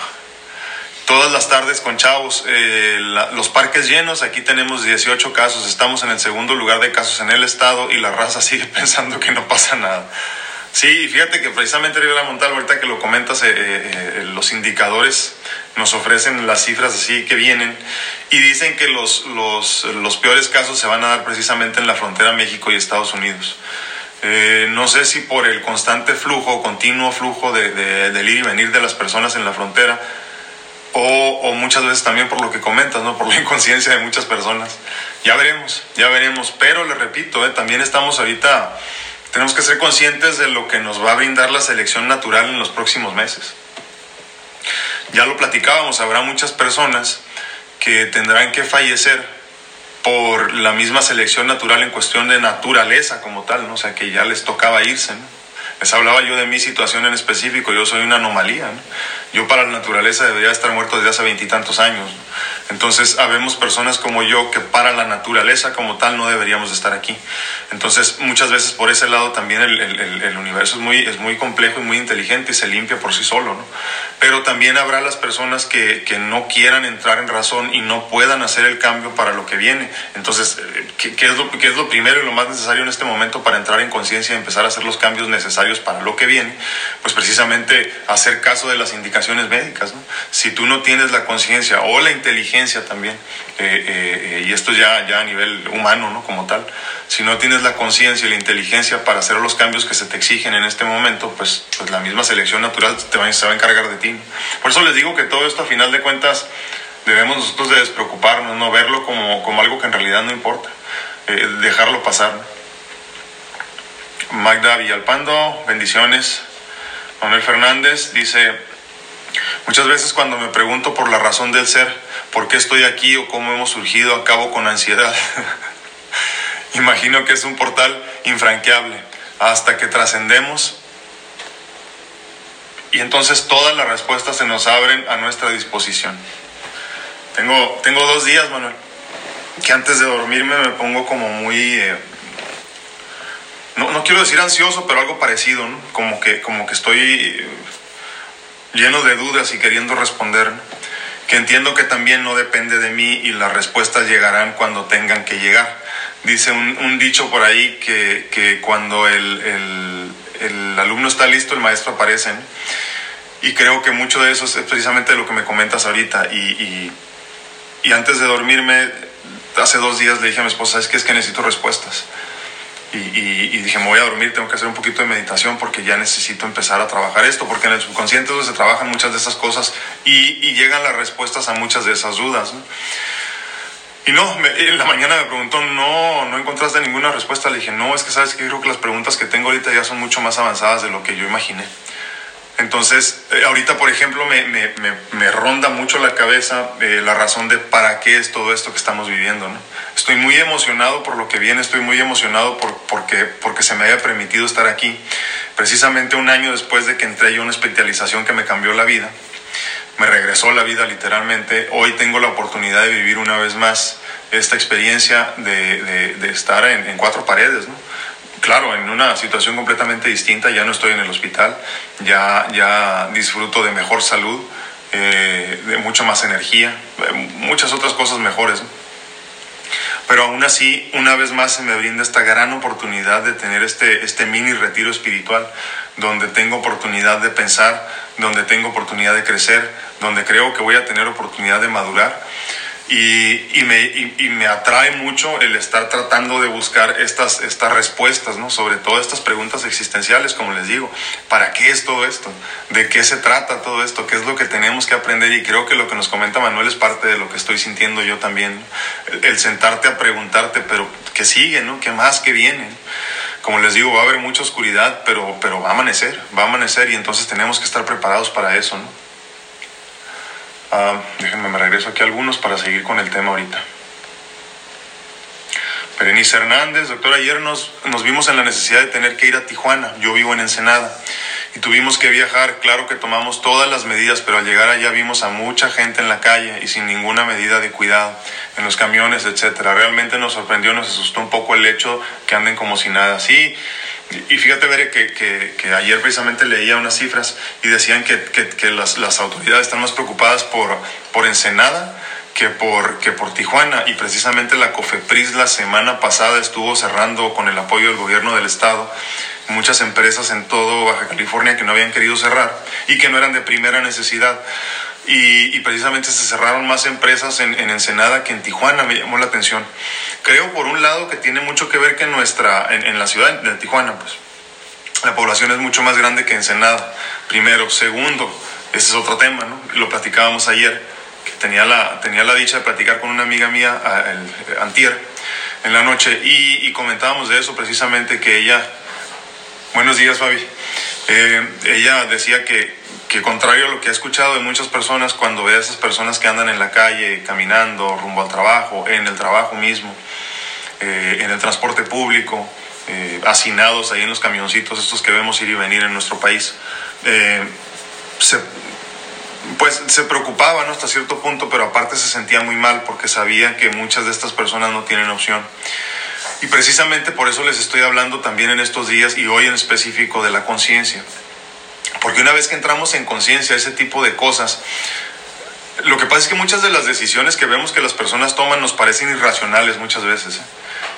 Todas las tardes con chavos, eh, la, los parques llenos. Aquí tenemos dieciocho casos, estamos en el segundo lugar de casos en el estado y la raza sigue pensando que no pasa nada. Sí, fíjate que precisamente Rivera Montalvo, ahorita que lo comentas, eh, eh, los indicadores nos ofrecen las cifras así que vienen y dicen que los, los, los peores casos se van a dar precisamente en la frontera México y Estados Unidos. Eh, no sé si por el constante flujo, continuo flujo de, de, del ir y venir de las personas en la frontera o, o muchas veces también por lo que comentas, ¿no? Por la inconsciencia de muchas personas. Ya veremos, ya veremos, pero les repito, eh, también estamos ahorita... Tenemos que ser conscientes de lo que nos va a brindar la selección natural en los próximos meses. Ya lo platicábamos, habrá muchas personas que tendrán que fallecer por la misma selección natural en cuestión de naturaleza como tal, ¿no? O sea, que ya les tocaba irse, ¿no? Les hablaba yo de mi situación en específico, yo soy una anomalía, ¿no? Yo para la naturaleza debería estar muerto desde hace veintitantos años, ¿no? Entonces, habemos personas como yo que para la naturaleza como tal no deberíamos estar aquí. Entonces, muchas veces por ese lado también el, el, el universo es muy, es muy complejo y muy inteligente y se limpia por sí solo, ¿no? Pero también habrá las personas que, que no quieran entrar en razón y no puedan hacer el cambio para lo que viene. Entonces, ¿qué, qué es lo, qué es lo primero y lo más necesario en este momento para entrar en conciencia y empezar a hacer los cambios necesarios para lo que viene? Pues precisamente hacer caso de las indicaciones médicas, ¿no? Si tú no tienes la conciencia o la inteligencia también, eh, eh, y esto ya, ya a nivel humano, ¿no? Como tal, si no tienes la conciencia y la inteligencia para hacer los cambios que se te exigen en este momento, pues, pues la misma selección natural te va, se va a encargar de ti. Por eso les digo que todo esto a final de cuentas debemos nosotros de despreocuparnos, no verlo como, como algo que en realidad no importa, eh, dejarlo pasar. Magda Villalpando, bendiciones. Manuel Fernández dice: muchas veces cuando me pregunto por la razón del ser, por qué estoy aquí o cómo hemos surgido, acabo con ansiedad. Imagino que es un portal infranqueable hasta que trascendemos y entonces todas las respuestas se nos abren a nuestra disposición. Tengo, tengo dos días, Manuel, que antes de dormirme me pongo como muy... Eh, no, no quiero decir ansioso, pero algo parecido, ¿no? Como que, como que estoy... Eh, lleno de dudas y queriendo responder, que entiendo que también no depende de mí y las respuestas llegarán cuando tengan que llegar. Dice un, un dicho por ahí que, que cuando el, el, el alumno está listo, el maestro aparece, ¿no? Y creo que mucho de eso es precisamente lo que me comentas ahorita. Y, y, y antes de dormirme, hace dos días le dije a mi esposa, es que es que necesito respuestas. Y, y, y dije, me voy a dormir, tengo que hacer un poquito de meditación porque ya necesito empezar a trabajar esto, porque en el subconsciente se trabajan muchas de esas cosas y, y llegan las respuestas a muchas de esas dudas, ¿no? Y no, me, en la mañana me preguntó, no, no encontraste ninguna respuesta. Le dije, no, es que sabes que creo que las preguntas que tengo ahorita ya son mucho más avanzadas de lo que yo imaginé. Entonces, eh, ahorita, por ejemplo, me, me, me, me ronda mucho la cabeza eh, la razón de para qué es todo esto que estamos viviendo, ¿no? Estoy muy emocionado por lo que viene, estoy muy emocionado por, porque, porque se me haya permitido estar aquí. Precisamente un año después de que entré yo a una especialización que me cambió la vida, me regresó la vida literalmente. Hoy tengo la oportunidad de vivir una vez más esta experiencia de, de, de estar en, en cuatro paredes, ¿no? Claro, en una situación completamente distinta, ya no estoy en el hospital, ya, ya disfruto de mejor salud, eh, de mucha más energía, muchas otras cosas mejores, ¿no? Pero aún así, una vez más se me brinda esta gran oportunidad de tener este, este mini retiro espiritual, donde tengo oportunidad de pensar, donde tengo oportunidad de crecer, donde creo que voy a tener oportunidad de madurar. Y, y, me, y, y me atrae mucho el estar tratando de buscar estas, estas respuestas, ¿no? Sobre todo estas preguntas existenciales, como les digo. ¿Para qué es todo esto? ¿De qué se trata todo esto? ¿Qué es lo que tenemos que aprender? Y creo que lo que nos comenta Manuel es parte de lo que estoy sintiendo yo también, ¿no? El, el sentarte a preguntarte, pero ¿qué sigue, no? ¿Qué más? ¿Qué viene? Como les digo, va a haber mucha oscuridad, pero, pero va a amanecer, va a amanecer y entonces tenemos que estar preparados para eso, ¿no? Uh, déjenme, me regreso aquí a algunos para seguir con el tema ahorita. Berenice Hernández, doctor, ayer nos, nos vimos en la necesidad de tener que ir a Tijuana. Yo vivo en Ensenada y tuvimos que viajar. Claro que tomamos todas las medidas, pero al llegar allá vimos a mucha gente en la calle y sin ninguna medida de cuidado, en los camiones, etcétera. Realmente nos sorprendió, nos asustó un poco el hecho que anden como si nada. Sí. Y fíjate, Bere, que, que, que ayer precisamente leía unas cifras y decían que, que, que las, las autoridades están más preocupadas por, por Ensenada que por, que por Tijuana. Y precisamente la COFEPRIS la semana pasada estuvo cerrando con el apoyo del gobierno del estado muchas empresas en todo Baja California que no habían querido cerrar y que no eran de primera necesidad. Y, y precisamente se cerraron más empresas en, en Ensenada que en Tijuana, me llamó la atención. Creo, por un lado, que tiene mucho que ver que en, nuestra, en, en la ciudad de Tijuana, pues, la población es mucho más grande que Ensenada, primero. Segundo, ese es otro tema, ¿no? Lo platicábamos ayer, que tenía la, tenía la dicha de platicar con una amiga mía, el, el, antier, en la noche, y, y comentábamos de eso precisamente, que ella... Buenos días, Fabi. Eh, ella decía que que contrario a lo que he escuchado de muchas personas, cuando ve a esas personas que andan en la calle, caminando, rumbo al trabajo, en el trabajo mismo, eh, en el transporte público, eh, hacinados ahí en los camioncitos estos que vemos ir y venir en nuestro país, eh, se, pues se preocupaba, ¿no? Hasta cierto punto, pero aparte se sentía muy mal porque sabía que muchas de estas personas no tienen opción. Y precisamente por eso les estoy hablando también en estos días y hoy en específico de la conciencia. Porque una vez que entramos en conciencia ese tipo de cosas, lo que pasa es que muchas de las decisiones que vemos que las personas toman nos parecen irracionales muchas veces, ¿eh?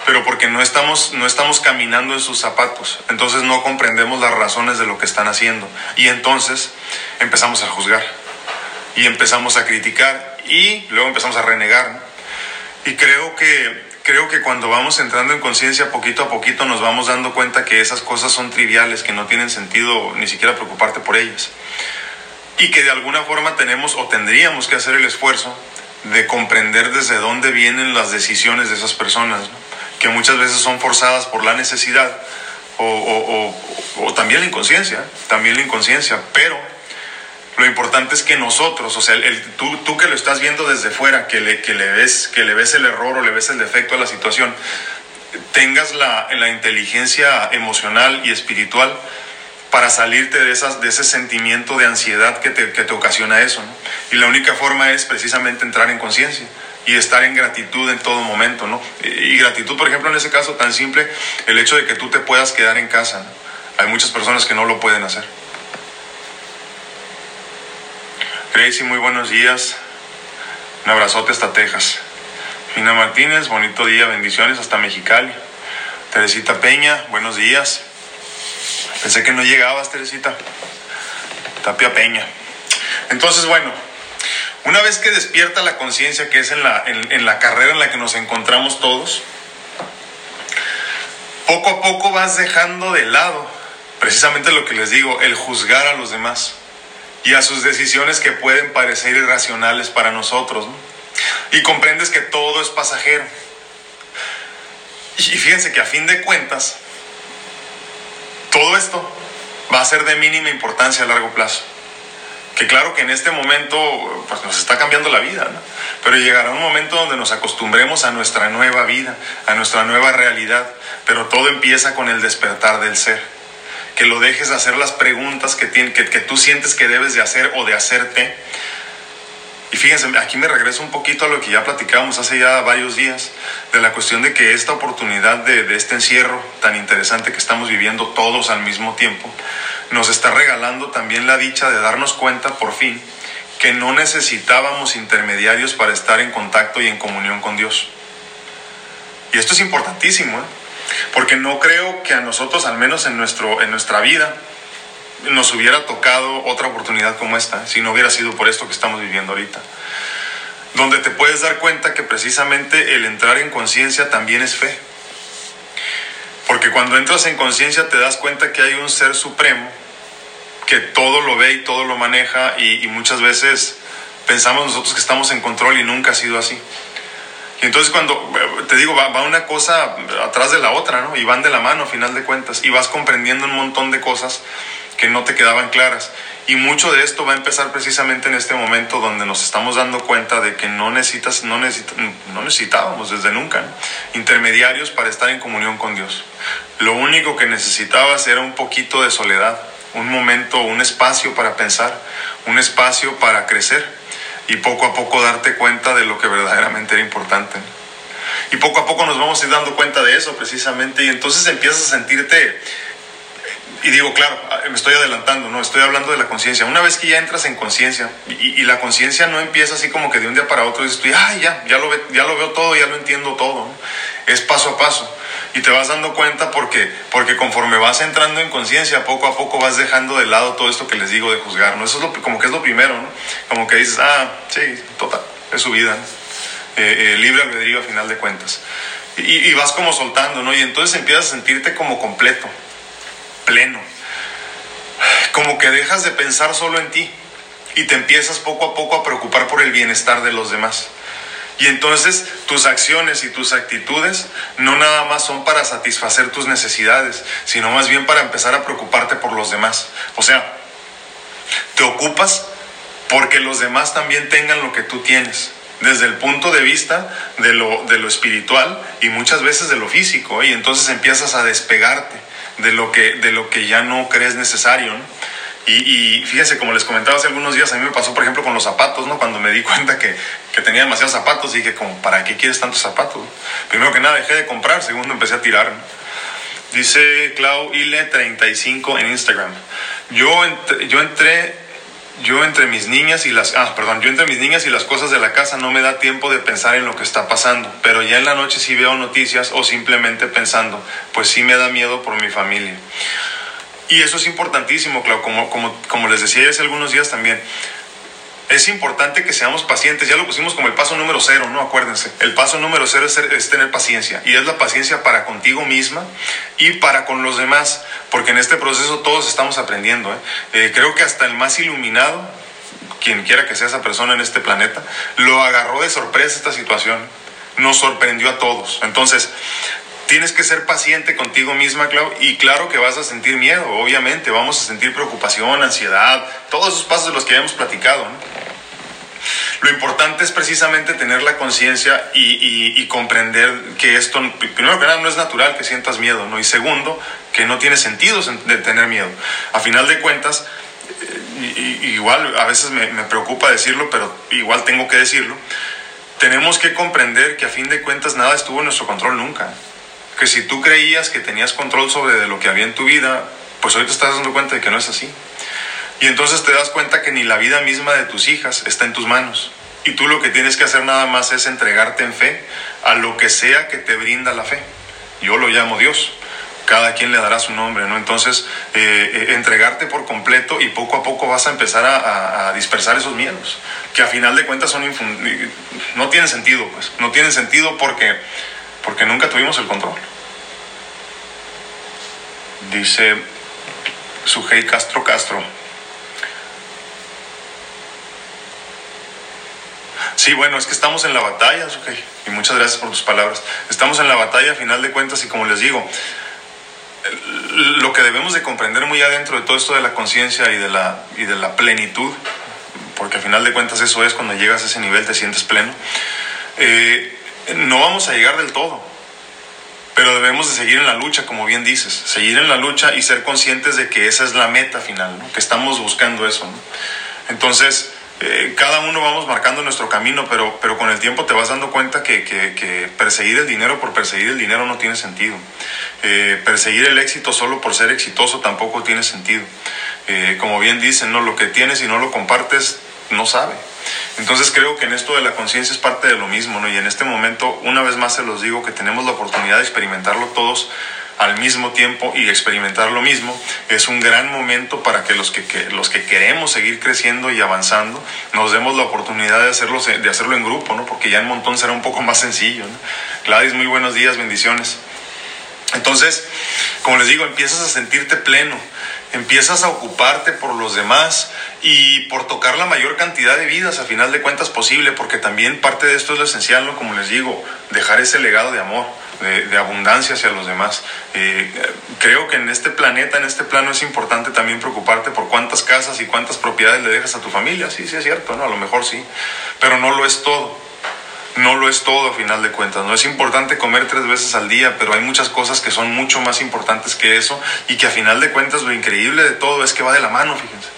Pero porque no estamos, no estamos caminando en sus zapatos, entonces no comprendemos las razones de lo que están haciendo y entonces empezamos a juzgar y empezamos a criticar y luego empezamos a renegar, ¿no? Y creo que Creo que cuando vamos entrando en conciencia poquito a poquito nos vamos dando cuenta que esas cosas son triviales, que no tienen sentido ni siquiera preocuparte por ellas. Y que de alguna forma tenemos o tendríamos que hacer el esfuerzo de comprender desde dónde vienen las decisiones de esas personas, ¿no? Que muchas veces son forzadas por la necesidad o, o, o, o también la inconsciencia, también la inconsciencia, pero... Lo importante es que nosotros, o sea, el, el, tú, tú que lo estás viendo desde fuera, que le, que, le ves, que le ves el error o le ves el defecto a la situación, tengas la, la inteligencia emocional y espiritual para salirte de, esas, de ese sentimiento de ansiedad que te, que te ocasiona eso, ¿no? Y la única forma es precisamente entrar en conciencia y estar en gratitud en todo momento, ¿no? Y gratitud, por ejemplo, en ese caso tan simple, el hecho de que tú te puedas quedar en casa, ¿no? Hay muchas personas que no lo pueden hacer. Gracie, muy buenos días. Un abrazote hasta Texas. Fina Martínez, bonito día, bendiciones hasta Mexicali. Teresita Peña, buenos días. Pensé que no llegabas, Teresita. Tapia Peña. Entonces, bueno, una vez que despierta la conciencia, que es en la, en, en la carrera en la que nos encontramos todos, poco a poco vas dejando de lado, precisamente lo que les digo, el juzgar a los demás y a sus decisiones que pueden parecer irracionales para nosotros, ¿no? Y comprendes que todo es pasajero. Y fíjense que a fin de cuentas, todo esto va a ser de mínima importancia a largo plazo. Que claro que en este momento pues nos está cambiando la vida, ¿no? Pero llegará un momento donde nos acostumbremos a nuestra nueva vida, a nuestra nueva realidad. Pero todo empieza con el despertar del ser. Que lo dejes hacer las preguntas que, tiene, que, que tú sientes que debes de hacer o de hacerte. Y fíjense, aquí me regreso un poquito a lo que ya platicábamos hace ya varios días, de la cuestión de que esta oportunidad de, de este encierro tan interesante que estamos viviendo todos al mismo tiempo, nos está regalando también la dicha de darnos cuenta por fin que no necesitábamos intermediarios para estar en contacto y en comunión con Dios. Y esto es importantísimo, ¿eh? Porque no creo que a nosotros, al menos en, nuestro, en nuestra vida, nos hubiera tocado otra oportunidad como esta, si no hubiera sido por esto que estamos viviendo ahorita. donde te puedes dar cuenta que precisamente el entrar en conciencia también es fe. Porque cuando entras en conciencia te das cuenta que hay un ser supremo que todo lo ve y todo lo maneja, y, y muchas veces pensamos nosotros que estamos en control y nunca ha sido así. Y entonces cuando, te digo, va, va una cosa atrás de la otra, ¿no? Y van de la mano a final de cuentas, y vas comprendiendo un montón de cosas que no te quedaban claras. Y mucho de esto va a empezar precisamente en este momento donde nos estamos dando cuenta de que no, necesitas, no, necesita, no necesitábamos desde nunca, ¿no?, intermediarios para estar en comunión con Dios. Lo único que necesitabas era un poquito de soledad, un momento, un espacio para pensar, un espacio para crecer y poco a poco darte cuenta de lo que verdaderamente era importante, ¿no? Y poco a poco nos vamos a ir dando cuenta de eso precisamente, y entonces empiezas a sentirte... Y digo, claro, me estoy adelantando, no, estoy hablando de la conciencia. Una vez que ya entras en conciencia, y, y la conciencia no empieza así como que de un día para otro dices tú, ay, ya, ya lo, ve, ya lo veo todo, ya lo entiendo todo, ¿no? Es paso a paso. Y te vas dando cuenta porque, porque conforme vas entrando en conciencia, poco a poco vas dejando de lado todo esto que les digo de juzgar, ¿no? Eso es lo, como que es lo primero, ¿no? Como que dices, ah, sí, total, es su vida, ¿no? eh, eh, libre albedrío a final de cuentas. Y, y vas como soltando, ¿no? Y entonces empiezas a sentirte como completo, pleno, como que dejas de pensar solo en ti y te empiezas poco a poco a preocupar por el bienestar de los demás. Y entonces tus acciones y tus actitudes no nada más son para satisfacer tus necesidades, sino más bien para empezar a preocuparte por los demás. O sea, te ocupas porque los demás también tengan lo que tú tienes, desde el punto de vista de lo, de lo espiritual y muchas veces de lo físico, ¿eh? Y entonces empiezas a despegarte de lo que, de lo que ya no crees necesario, ¿no? Y, y fíjense, como les comentaba hace algunos días, a mí me pasó por ejemplo con los zapatos, ¿no? Cuando me di cuenta que, que tenía demasiados zapatos, dije como, ¿para qué quieres tantos zapatos? Primero que nada dejé de comprar, segundo empecé a tirar, ¿no? Dice Clauile treinta y cinco en Instagram, yo, ent- yo entré yo entre mis niñas y las ah, perdón, yo entre mis niñas y las cosas de la casa no me da tiempo de pensar en lo que está pasando, pero ya en la noche sí veo noticias o simplemente pensando, pues sí me da miedo por mi familia. Y eso es importantísimo, Clau, como, como, como les decía hace algunos días también, es importante que seamos pacientes. Ya lo pusimos como el paso número cero, ¿no? Acuérdense, el paso número cero es, ser, es tener paciencia, y es la paciencia para contigo misma y para con los demás, porque en este proceso todos estamos aprendiendo, ¿eh? Eh, creo que hasta el más iluminado, quien quiera que sea esa persona en este planeta, lo agarró de sorpresa esta situación, nos sorprendió a todos. Entonces tienes que ser paciente contigo misma, Clau, y claro que vas a sentir miedo, obviamente, vamos a sentir preocupación, ansiedad, todos esos pasos de los que habíamos platicado, ¿no? Lo importante es precisamente tener la conciencia y, y, y comprender que esto, primero que nada, no es natural que sientas miedo, ¿no? Y segundo, que no tiene sentido de tener miedo. A final de cuentas, igual a veces me, me preocupa decirlo, pero igual tengo que decirlo, tenemos que comprender que a fin de cuentas nada estuvo en nuestro control nunca. Que si tú creías que tenías control sobre de lo que había en tu vida, pues hoy te estás dando cuenta de que no es así. Y entonces te das cuenta que ni la vida misma de tus hijas está en tus manos. Y tú lo que tienes que hacer nada más es entregarte en fe a lo que sea que te brinda la fe. Yo lo llamo Dios. Cada quien le dará su nombre, ¿no? Entonces, eh, eh, entregarte por completo, y poco a poco vas a empezar a, a, a dispersar esos miedos, que a final de cuentas son infund- no tienen sentido, pues. No tienen sentido porque, porque nunca tuvimos el control. Dice Sujei Castro Castro. Sí, bueno, es que estamos en la batalla, okay, y muchas gracias por tus palabras. Estamos en la batalla a final de cuentas, y como les digo, lo que debemos de comprender muy adentro de todo esto de la conciencia y de la, y de la plenitud, porque a final de cuentas eso es, cuando llegas a ese nivel te sientes pleno, eh, no vamos a llegar del todo, pero debemos de seguir en la lucha, como bien dices, seguir en la lucha y ser conscientes de que esa es la meta final, ¿no? Que estamos buscando eso, ¿no? Entonces, cada uno vamos marcando nuestro camino, pero, pero con el tiempo te vas dando cuenta que, que, que perseguir el dinero por perseguir el dinero no tiene sentido. Eh, perseguir el éxito solo por ser exitoso tampoco tiene sentido. Eh, como bien dicen, ¿no? Lo que tienes y no lo compartes no sabe. Entonces creo que en esto de la conciencia es parte de lo mismo, ¿no? Y en este momento, una vez más se los digo, que tenemos la oportunidad de experimentarlo todos al mismo tiempo y experimentar lo mismo, es un gran momento para que los que, que, los que queremos seguir creciendo y avanzando nos demos la oportunidad de hacerlo, de hacerlo en grupo, ¿no? Porque ya en montón será un poco más sencillo, ¿no? Gladys, muy buenos días, bendiciones. Entonces, como les digo, empiezas a sentirte pleno, empiezas a ocuparte por los demás y por tocar la mayor cantidad de vidas a final de cuentas posible, porque también parte de esto es lo esencial, ¿no? Como les digo, dejar ese legado de amor, de, de abundancia hacia los demás. Eh, creo que en este planeta, en este plano, es importante también preocuparte por cuántas casas y cuántas propiedades le dejas a tu familia. Sí, sí es cierto, ¿no? A lo mejor sí, pero no lo es todo. No lo es todo a final de cuentas, ¿no? Es importante comer tres veces al día, pero hay muchas cosas que son mucho más importantes que eso y que a final de cuentas lo increíble de todo es que va de la mano, fíjense.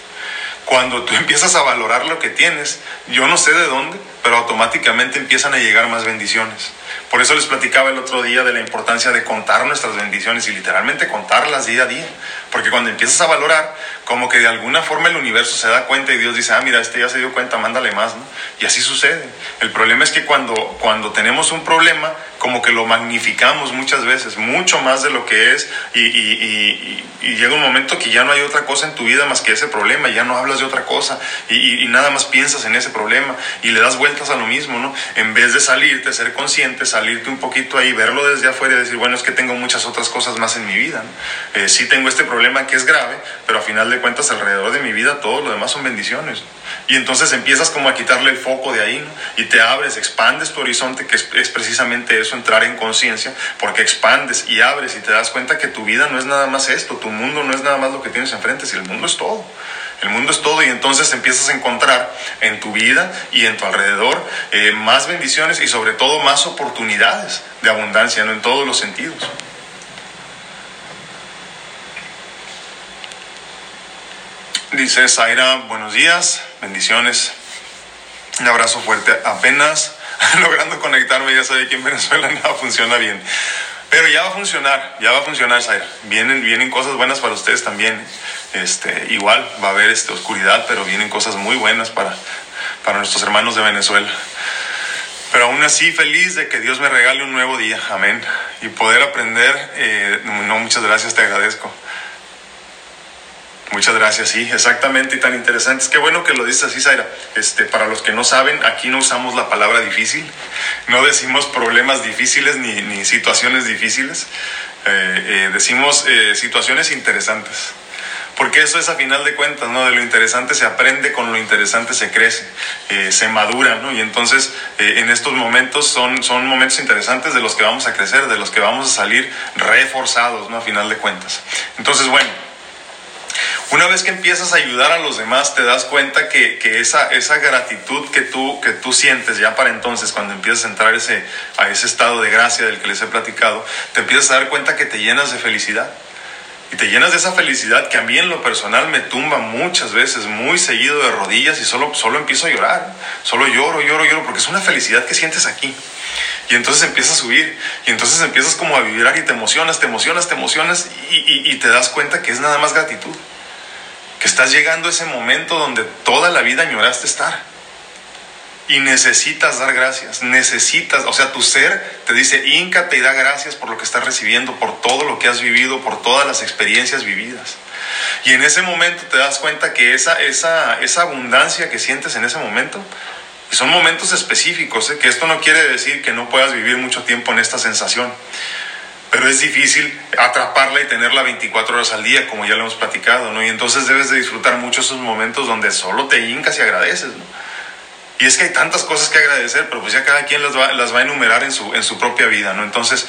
Cuando tú empiezas a valorar lo que tienes, yo no sé de dónde, pero automáticamente empiezan a llegar más bendiciones. Por eso les platicaba el otro día de la importancia de contar nuestras bendiciones y literalmente contarlas día a día. Porque cuando empiezas a valorar, como que de alguna forma el universo se da cuenta y Dios dice, ah, mira, este ya se dio cuenta, mándale más, ¿no? Y así sucede. El problema es que cuando, cuando tenemos un problema, como que lo magnificamos muchas veces, mucho más de lo que es, y, y, y, y llega un momento que ya no hay otra cosa en tu vida más que ese problema, ya no hablas de otra cosa, y, y, y nada más piensas en ese problema, y le das vueltas a lo mismo, ¿no? En vez de salirte, ser consciente, salirte un poquito ahí, verlo desde afuera y decir, bueno, es que tengo muchas otras cosas más en mi vida, ¿no? Eh, sí tengo este problema que es grave, pero a final de cuentas alrededor de mi vida todo lo demás son bendiciones, ¿no? Y entonces empiezas como a quitarle el foco de ahí, ¿no? Y te abres, expandes tu horizonte, que es, es precisamente eso, entrar en conciencia, porque expandes y abres y te das cuenta que tu vida no es nada más esto, tu mundo no es nada más lo que tienes enfrente, si el mundo es todo. El mundo es todo y entonces empiezas a encontrar en tu vida y en tu alrededor eh, más bendiciones y sobre todo más oportunidades de abundancia, ¿no? En todos los sentidos. Dice Zaira, buenos días, bendiciones, un abrazo fuerte, apenas logrando conectarme, ya sabe que en Venezuela nada funciona bien. Pero ya va a funcionar, ya va a funcionar, Zaira. Vienen, vienen cosas buenas para ustedes también. Este, igual va a haber este, oscuridad, pero vienen cosas muy buenas para, para nuestros hermanos de Venezuela. Pero aún así feliz de que Dios me regale un nuevo día, amén. Y poder aprender, eh, no, muchas gracias, te agradezco. Muchas gracias, sí, exactamente, y tan interesante. Es que bueno que lo dices así, Zaira. Este, para los que no saben, aquí no usamos la palabra difícil, no decimos problemas difíciles ni, ni situaciones difíciles, eh, eh, decimos eh, situaciones interesantes. Porque eso es a final de cuentas, ¿no? De lo interesante se aprende, con lo interesante se crece, eh, se madura, ¿no? Y entonces eh, en estos momentos son, son momentos interesantes de los que vamos a crecer, de los que vamos a salir reforzados, ¿no? A final de cuentas. Entonces, bueno, una vez que empiezas a ayudar a los demás, te das cuenta que, que esa, esa gratitud que tú, que tú sientes ya para entonces, cuando empiezas a entrar ese, a ese estado de gracia del que les he platicado, te empiezas a dar cuenta que te llenas de felicidad. Y te llenas de esa felicidad que a mí en lo personal me tumba muchas veces, muy seguido de rodillas, y solo, solo empiezo a llorar. Solo lloro, lloro, lloro, porque es una felicidad que sientes aquí. Y entonces empiezas a subir, y entonces empiezas como a vibrar y te emocionas, te emocionas, te emocionas, y, y, y te das cuenta que es nada más gratitud. Que estás llegando a ese momento donde toda la vida añoraste estar. Y necesitas dar gracias, necesitas, o sea, tu ser te dice, híncate y da gracias por lo que estás recibiendo, por todo lo que has vivido, por todas las experiencias vividas. Y en ese momento te das cuenta que esa, esa, esa abundancia que sientes en ese momento, y son momentos específicos, ¿eh? Que esto no quiere decir que no puedas vivir mucho tiempo en esta sensación, pero es difícil atraparla y tenerla veinticuatro horas al día, como ya lo hemos platicado, ¿no? Y entonces debes de disfrutar mucho esos momentos donde solo te hincas y agradeces, ¿no? Y es que hay tantas cosas que agradecer, pero pues ya cada quien las va, las va a enumerar en su, en su propia vida, ¿no? Entonces,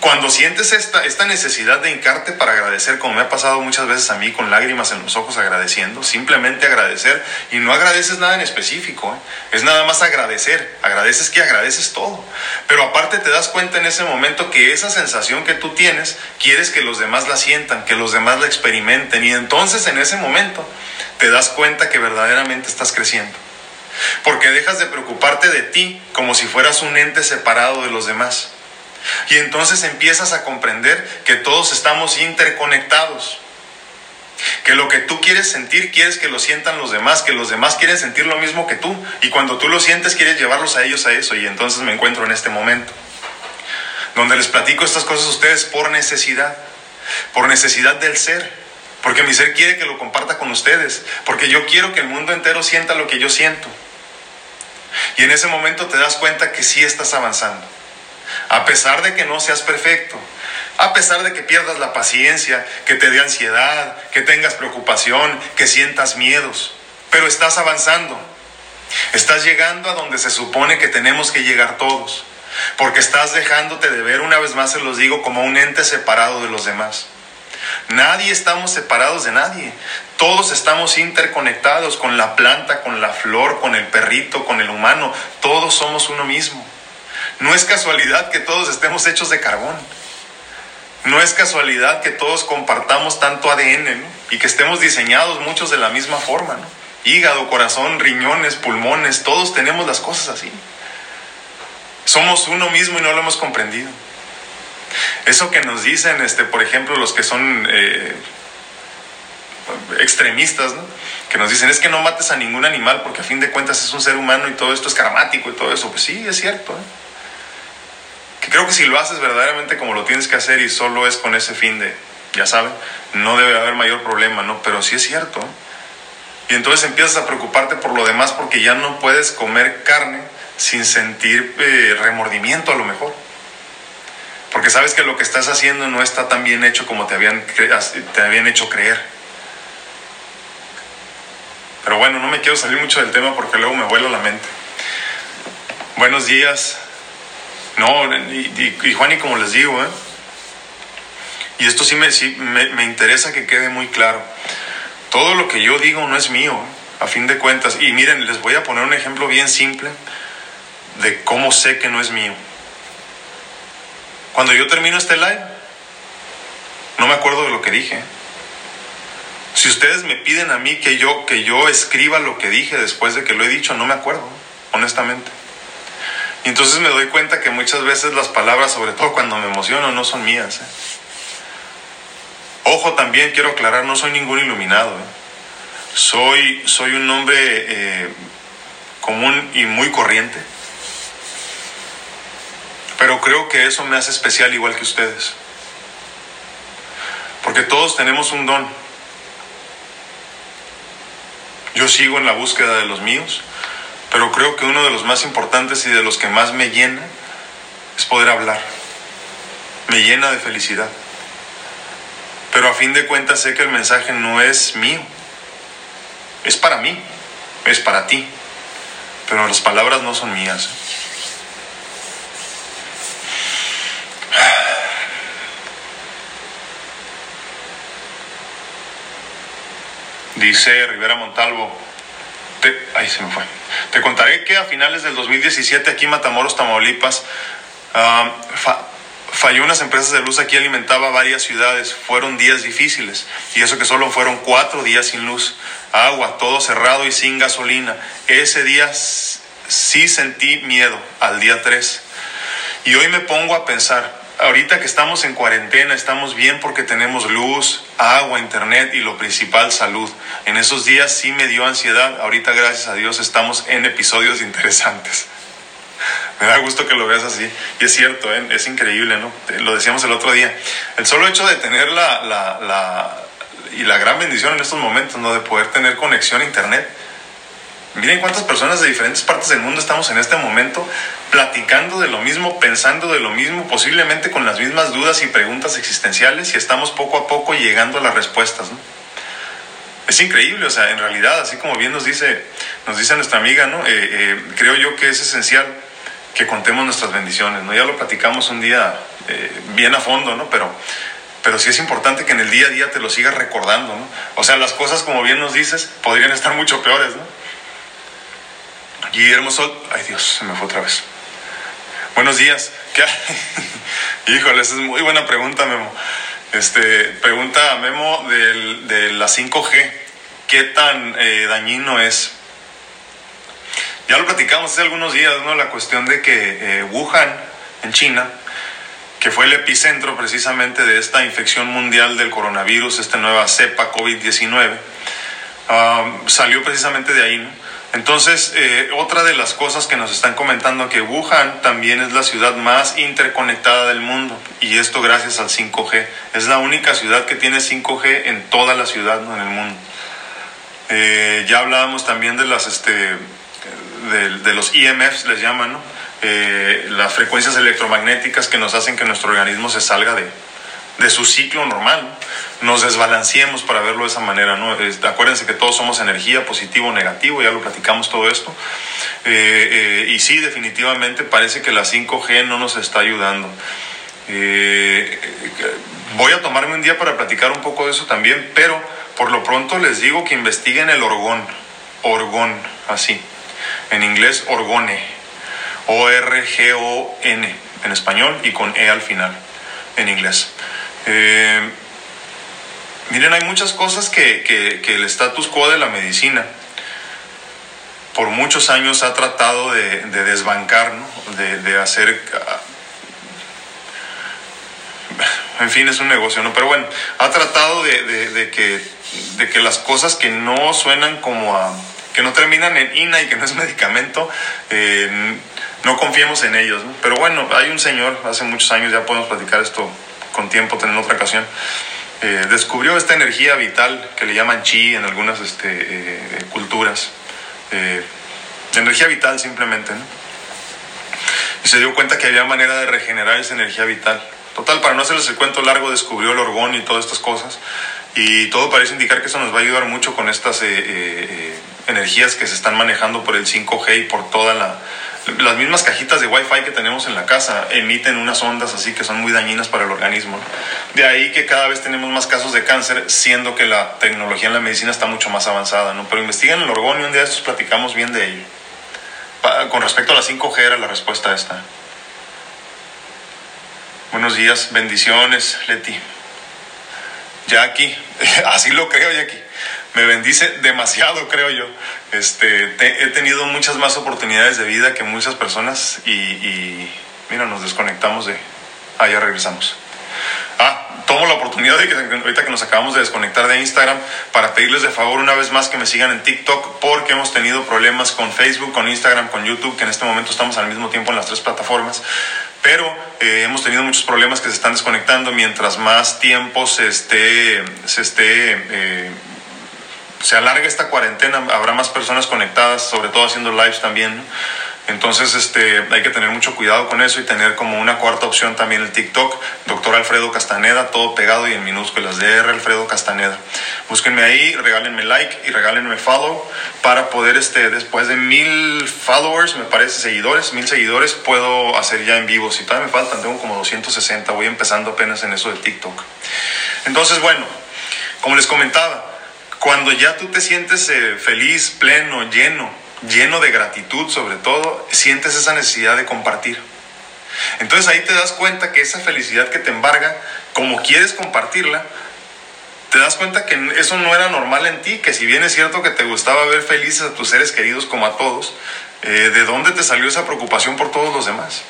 cuando sientes esta, esta necesidad de hincarte para agradecer, como me ha pasado muchas veces a mí, con lágrimas en los ojos agradeciendo, simplemente agradecer, y no agradeces nada en específico, ¿eh? Es nada más agradecer, agradeces que agradeces todo. Pero aparte te das cuenta en ese momento que esa sensación que tú tienes, quieres que los demás la sientan, que los demás la experimenten, y entonces en ese momento te das cuenta que verdaderamente estás creciendo. Porque dejas de preocuparte de ti como si fueras un ente separado de los demás. Y entonces empiezas a comprender que todos estamos interconectados. Que lo que tú quieres sentir, quieres que lo sientan los demás, que los demás quieren sentir lo mismo que tú. Y cuando tú lo sientes, quieres llevarlos a ellos a eso. Y entonces me encuentro en este momento. donde les platico estas cosas a ustedes por necesidad, por necesidad del ser, porque mi ser quiere que lo comparta con ustedes, porque yo quiero que el mundo entero sienta lo que yo siento. Y en ese momento te das cuenta que sí estás avanzando, a pesar de que no seas perfecto, a pesar de que pierdas la paciencia, que te dé ansiedad, que tengas preocupación, que sientas miedos, pero estás avanzando, estás llegando a donde se supone que tenemos que llegar todos, porque estás dejándote de ver, una vez más se los digo, como un ente separado de los demás. Nadie estamos separados de nadie, todos estamos interconectados con la planta, con la flor, con el perrito, con el humano, todos somos uno mismo. No es casualidad que todos estemos hechos de carbón, no es casualidad que todos compartamos tanto A D N, ¿no? Y que estemos diseñados muchos de la misma forma, ¿no? Hígado, corazón, riñones, pulmones, todos tenemos las cosas así. Somos uno mismo y no lo hemos comprendido. Eso que nos dicen, este, por ejemplo, los que son eh, extremistas, ¿no? Que nos dicen, es que no mates a ningún animal porque a fin de cuentas es un ser humano y todo esto es karmático y todo eso. Pues sí, es cierto, ¿eh? Que creo que si lo haces verdaderamente como lo tienes que hacer y solo es con ese fin de, ya saben, no debe haber mayor problema, ¿no? Pero sí es cierto, ¿eh? Y entonces empiezas a preocuparte por lo demás porque ya no puedes comer carne sin sentir eh, remordimiento a lo mejor. Porque sabes que lo que estás haciendo no está tan bien hecho como te habían, te habían hecho creer. Pero bueno, no me quiero salir mucho del tema porque luego me vuelo la mente. Buenos días. No, y, y, y Juan, y como les digo, ¿eh? Y esto sí, me, sí me, me interesa que quede muy claro. Todo lo que yo digo no es mío, ¿eh? A fin de cuentas. Y miren, les voy a poner un ejemplo bien simple de cómo sé que no es mío. Cuando yo termino este live, no me acuerdo de lo que dije. Si ustedes me piden a mí que yo, que yo escriba lo que dije después de que lo he dicho, no me acuerdo, honestamente. Y entonces me doy cuenta que muchas veces las palabras, sobre todo cuando me emociono, no son mías, ¿eh? Ojo, también quiero aclarar, no soy ningún iluminado, ¿eh? Soy, soy un hombre eh, común y muy corriente. Pero creo que eso me hace especial igual que ustedes. Porque todos tenemos un don. Yo sigo en la búsqueda de los míos, pero creo que uno de los más importantes y de los que más me llena es poder hablar. Me llena de felicidad. Pero a fin de cuentas sé que el mensaje no es mío. Es para mí, es para ti. Pero las palabras no son mías, ¿eh? Dice Rivera Montalvo, te, ay, se me fue. Te contaré que a finales del dos mil diecisiete aquí en Matamoros, Tamaulipas, uh, fa, falló unas empresas de luz aquí, alimentaba varias ciudades. Fueron días difíciles, y eso que solo fueron cuatro días sin luz, agua, todo cerrado y sin gasolina. Ese día sí sentí miedo, al día tres. Y hoy me pongo a pensar, ahorita que estamos en cuarentena, estamos bien porque tenemos luz, agua, internet y lo principal, salud. En esos días sí me dio ansiedad. Ahorita, gracias a Dios, estamos en episodios interesantes. Me da gusto que lo veas así. Y es cierto, ¿eh? Es increíble, ¿no? Lo decíamos el otro día. El solo hecho de tener la, la, la, y la gran bendición en estos momentos, ¿no? De poder tener conexión a internet. Miren cuántas personas de diferentes partes del mundo estamos en este momento platicando de lo mismo, pensando de lo mismo, posiblemente con las mismas dudas y preguntas existenciales, y estamos poco a poco llegando a las respuestas, ¿no? Es increíble, o sea, en realidad, así como bien nos dice, nos dice nuestra amiga, ¿no? Eh, eh, creo yo que es esencial que contemos nuestras bendiciones, ¿no? Ya lo platicamos un día eh, bien a fondo, ¿no? Pero, pero sí es importante que en el día a día te lo sigas recordando, ¿no? O sea, las cosas, como bien nos dices, podrían estar mucho peores, ¿no? Guillermo Sol, ay Dios, se me fue otra vez. Buenos días. ¿Qué? Híjole, esa es muy buena pregunta, Memo. Este, pregunta a Memo del, de la cinco G. ¿Qué tan eh, dañino es? Ya lo platicamos hace algunos días, ¿no? La cuestión de que eh, Wuhan, en China, que fue el epicentro precisamente de esta infección mundial del coronavirus, esta nueva cepa COVID diecinueve, um, salió precisamente de ahí, ¿no? Entonces, eh, otra de las cosas que nos están comentando que Wuhan también es la ciudad más interconectada del mundo, y esto gracias al cinco G. Es la única ciudad que tiene cinco G en toda la ciudad, ¿no?, en el mundo. Eh, ya hablábamos también de las este de, de los E M Fs, les llaman, ¿no? Eh, las frecuencias electromagnéticas que nos hacen que nuestro organismo se salga de, de su ciclo normal, ¿no? Nos desbalanceemos, para verlo de esa manera, ¿no? Es, acuérdense que todos somos energía, positivo o negativo, ya lo platicamos todo esto. Eh, eh, y sí, definitivamente parece que la cinco G no nos está ayudando. Eh, voy a tomarme un día para platicar un poco de eso también, pero por lo pronto les digo que investiguen el orgón, orgón, así, en inglés orgone. O R G O N en español y con E al final en inglés. Eh, miren, hay muchas cosas que, que, que el status quo de la medicina por muchos años ha tratado de, de desbancar, ¿no? de, de hacer... En fin, es un negocio, ¿no? Pero bueno, ha tratado de, de, de, que, de que las cosas que no suenan como a... que no terminan en I N A y que no es medicamento... Eh, no confiemos en ellos, ¿no? Pero bueno, hay un señor, hace muchos años, ya podemos platicar esto con tiempo, tener otra ocasión, eh, descubrió esta energía vital que le llaman chi en algunas este, eh, culturas, eh, energía vital simplemente, ¿no? Y se dio cuenta que había manera de regenerar esa energía vital. Total, para no hacerles el cuento largo, descubrió el orgón y todas estas cosas, y todo parece indicar que eso nos va a ayudar mucho con estas eh, eh, energías que se están manejando por el cinco G y por toda la... Las mismas cajitas de Wi-Fi que tenemos en la casa emiten unas ondas así que son muy dañinas para el organismo, ¿no? De ahí que cada vez tenemos más casos de cáncer, siendo que la tecnología en la medicina está mucho más avanzada, ¿no? Pero investiguen el orgón y un día de estos platicamos bien de ello. Pa- con respecto a la cinco G era la respuesta a esta. Buenos días, bendiciones, Leti. Jackie, así lo creo, Jackie. Me bendice demasiado, creo yo. Este, te, he tenido muchas más oportunidades de vida que muchas personas y, y mira, nos desconectamos de... Ah, ya regresamos. Ah, tomo la oportunidad de que ahorita que nos acabamos de desconectar de Instagram para pedirles de favor una vez más que me sigan en TikTok, porque hemos tenido problemas con Facebook, con Instagram, con YouTube, que en este momento estamos al mismo tiempo en las tres plataformas. Pero eh, hemos tenido muchos problemas que se están desconectando. Mientras más tiempo se esté... Se esté eh, se alarga esta cuarentena, habrá más personas conectadas, sobre todo haciendo lives también, ¿no? Entonces este, hay que tener mucho cuidado con eso y tener como una cuarta opción también el TikTok, doctor Alfredo Castañeda, todo pegado y en minúsculas, D R Alfredo Castañeda. Búsquenme ahí, regálenme like y regálenme follow para poder, este, después de mil followers, me parece, seguidores, mil seguidores, puedo hacer ya en vivo. Si todavía me faltan, tengo como doscientos sesenta, voy empezando apenas en eso de TikTok. Entonces, bueno, como les comentaba, cuando ya tú te sientes eh, feliz, pleno, lleno, lleno de gratitud sobre todo, sientes esa necesidad de compartir. Entonces ahí te das cuenta que esa felicidad que te embarga, como quieres compartirla, te das cuenta que eso no era normal en ti, que si bien es cierto que te gustaba ver felices a tus seres queridos como a todos, eh, ¿de dónde te salió esa preocupación por todos los demás?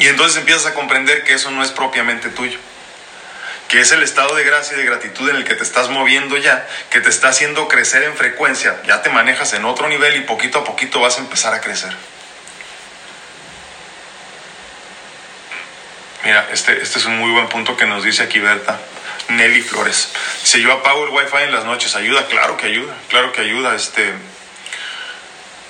Y entonces empiezas a comprender que eso no es propiamente tuyo, que es el estado de gracia y de gratitud en el que te estás moviendo ya, que te está haciendo crecer en frecuencia, ya te manejas en otro nivel y poquito a poquito vas a empezar a crecer. Mira, este, este es un muy buen punto que nos dice aquí Berta, Nelly Flores. Si yo apago el wifi en las noches, ¿ayuda? Claro que ayuda, claro que ayuda. Este,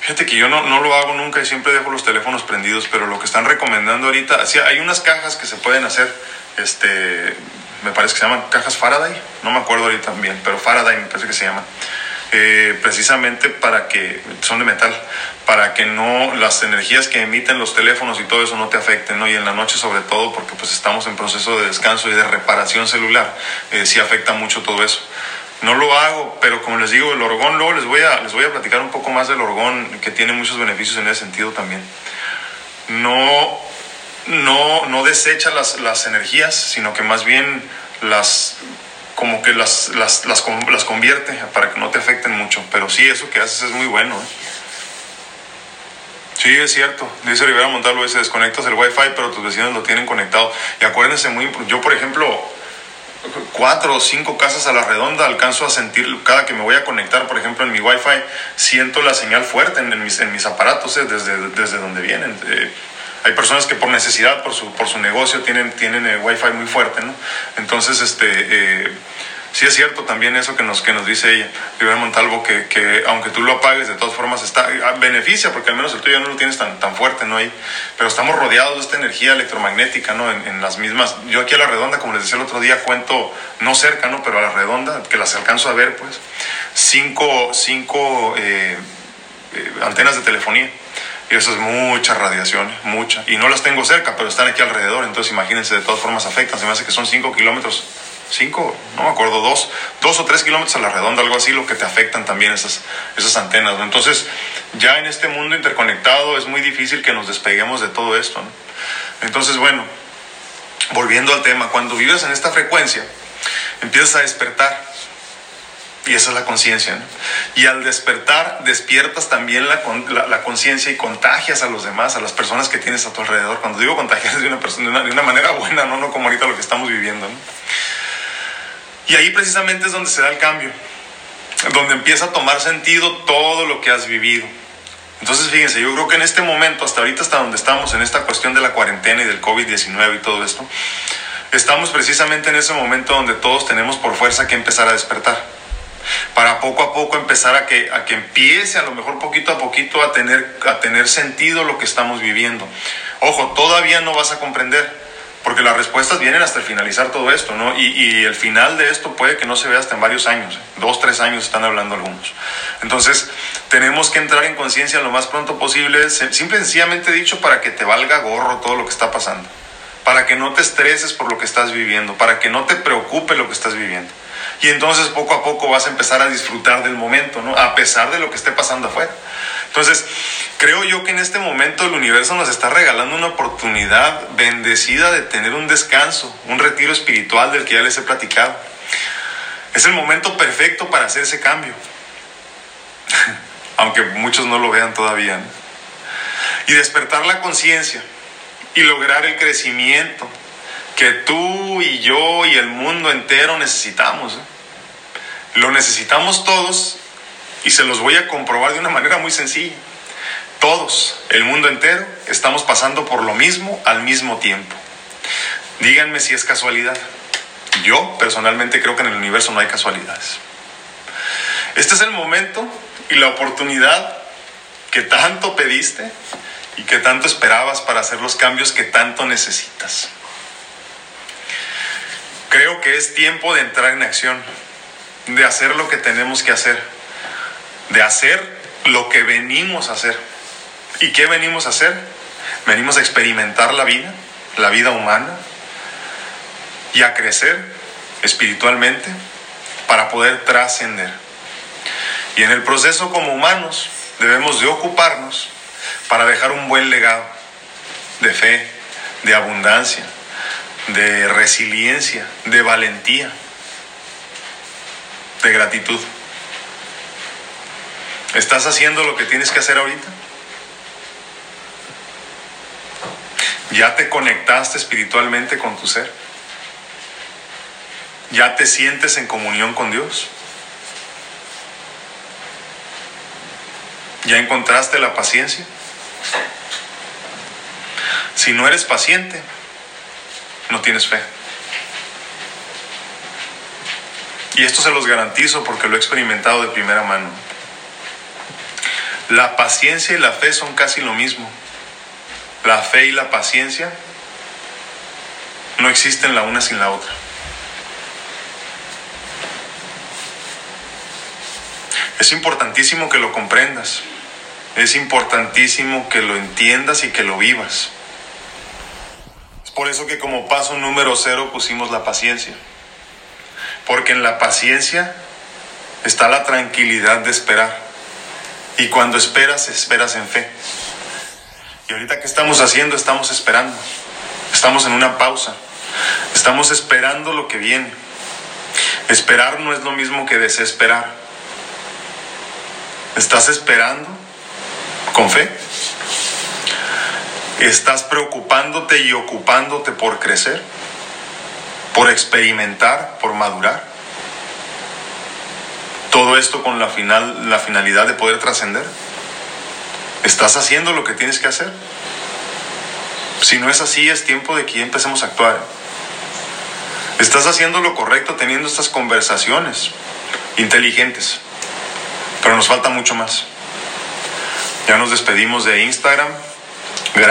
fíjate que yo no, no lo hago nunca y siempre dejo los teléfonos prendidos, pero lo que están recomendando ahorita, sí, hay unas cajas que se pueden hacer, este... me parece que se llaman cajas Faraday, no me acuerdo ahorita bien, pero Faraday me parece que se llaman, eh, precisamente para que, son de metal, para que no, las energías que emiten los teléfonos y todo eso no te afecten, ¿no? Y en la noche sobre todo, porque pues estamos en proceso de descanso y de reparación celular, eh, sí afecta mucho todo eso. No lo hago, pero como les digo, el orgón, luego les voy a, les voy a platicar un poco más del orgón, que tiene muchos beneficios en ese sentido también. No... No, no desecha las, las energías, sino que más bien las, como que las, las, las, las convierte para que no te afecten mucho. Pero sí, eso que haces es muy bueno, ¿eh? Sí, es cierto. Dice Rivera Montalvo, dice, desconectas el wifi, pero tus vecinos lo tienen conectado. Y acuérdense muy... Yo, por ejemplo, cuatro o cinco casas a la redonda, alcanzo a sentir, cada que me voy a conectar, por ejemplo, en mi Wi-Fi, siento la señal fuerte en, en, mis, en mis aparatos, eh, desde, desde donde vienen. Eh, hay personas que por necesidad, por su, por su negocio, tienen, tienen el Wi-Fi muy fuerte, ¿no? Entonces, este... Eh, sí es cierto también eso que nos, que nos dice ella, Rivera Montalvo, que, que aunque tú lo apagues, de todas formas está, beneficia, porque al menos el tuyo no lo tienes tan, tan fuerte, ¿no? Ahí, pero estamos rodeados de esta energía electromagnética, ¿no? En, en las mismas, yo aquí a la redonda, como les decía el otro día, cuento, no cerca, ¿no? Pero a la redonda, que las alcanzo a ver, pues, cinco, cinco eh, eh, antenas de telefonía. Y eso es mucha radiación, mucha. Y no las tengo cerca, pero están aquí alrededor, entonces imagínense, de todas formas afectan, se me hace que son cinco kilómetros. Cinco, no me acuerdo, dos, dos o tres kilómetros a la redonda, algo así, lo que te afectan también esas, esas antenas, ¿no? Entonces, ya en este mundo interconectado es muy difícil que nos despeguemos de todo esto, ¿no? Entonces, bueno, volviendo al tema, cuando vives en esta frecuencia, empiezas a despertar, y esa es la conciencia, ¿no? Y al despertar, despiertas también la, la, la conciencia y contagias a los demás, a las personas que tienes a tu alrededor. Cuando digo contagiar, es de una, persona, de una, de una manera buena, ¿no? No como ahorita lo que estamos viviendo, ¿no? Y ahí precisamente es donde se da el cambio, donde empieza a tomar sentido todo lo que has vivido. Entonces, fíjense, yo creo que en este momento, hasta ahorita, hasta donde estamos, en esta cuestión de la cuarentena y del COVID diecinueve y todo esto, estamos precisamente en ese momento donde todos tenemos por fuerza que empezar a despertar, para poco a poco empezar a que, a que empiece, a lo mejor poquito a poquito, a tener, a tener sentido lo que estamos viviendo. Ojo, todavía no vas a comprender, porque las respuestas vienen hasta el finalizar todo esto, ¿no? Y, y el final de esto puede que no se vea hasta en varios años, ¿eh? Dos, tres años están hablando algunos. Entonces, tenemos que entrar en conciencia lo más pronto posible, simple y sencillamente dicho, para que te valga gorro todo lo que está pasando, para que no te estreses por lo que estás viviendo, para que no te preocupe lo que estás viviendo. Y entonces, poco a poco, vas a empezar a disfrutar del momento, ¿no? A pesar de lo que esté pasando afuera. Entonces, creo yo que en este momento el universo nos está regalando una oportunidad bendecida de tener un descanso, un retiro espiritual del que ya les he platicado. Es el momento perfecto para hacer ese cambio, aunque muchos no lo vean todavía, ¿no? Y despertar la conciencia y lograr el crecimiento que tú y yo y el mundo entero necesitamos, ¿eh? Lo necesitamos todos. Y se los voy a comprobar de una manera muy sencilla. Todos, el mundo entero, estamos pasando por lo mismo al mismo tiempo. Díganme si es casualidad. Yo personalmente creo que en el universo no hay casualidades. Este es el momento y la oportunidad que tanto pediste y que tanto esperabas para hacer los cambios que tanto necesitas. Creo que es tiempo de entrar en acción, de hacer lo que tenemos que hacer, de hacer lo que venimos a hacer. ¿Y qué venimos a hacer? Venimos a experimentar la vida, la vida humana, y a crecer espiritualmente para poder trascender. Y en el proceso, como humanos, debemos de ocuparnos para dejar un buen legado de fe, de abundancia, de resiliencia, de valentía, de gratitud. ¿Estás haciendo lo que tienes que hacer ahorita? ¿Ya te conectaste espiritualmente con tu ser? ¿Ya te sientes en comunión con Dios? ¿Ya encontraste la paciencia? Si no eres paciente, no tienes fe. Y esto se los garantizo porque lo he experimentado de primera mano. La paciencia y la fe son casi lo mismo. La fe y la paciencia no existen la una sin la otra. Es importantísimo que lo comprendas. Es importantísimo que lo entiendas y que lo vivas. Es por eso que como paso número cero pusimos la paciencia. Porque en la paciencia está la tranquilidad de esperar. Y cuando esperas, esperas en fe. Y ahorita, ¿qué estamos haciendo? Estamos esperando. Estamos en una pausa. Estamos esperando lo que viene. Esperar no es lo mismo que desesperar. ¿Estás esperando con fe? ¿Estás preocupándote y ocupándote por crecer? por experimentar, por madurar. Todo esto con la, final, la finalidad de poder trascender. ¿Estás haciendo lo que tienes que hacer? Si no es así, es tiempo de que ya empecemos a actuar. ¿Estás haciendo lo correcto teniendo estas conversaciones inteligentes? Pero nos falta mucho más. Ya nos despedimos de Instagram. Gracias.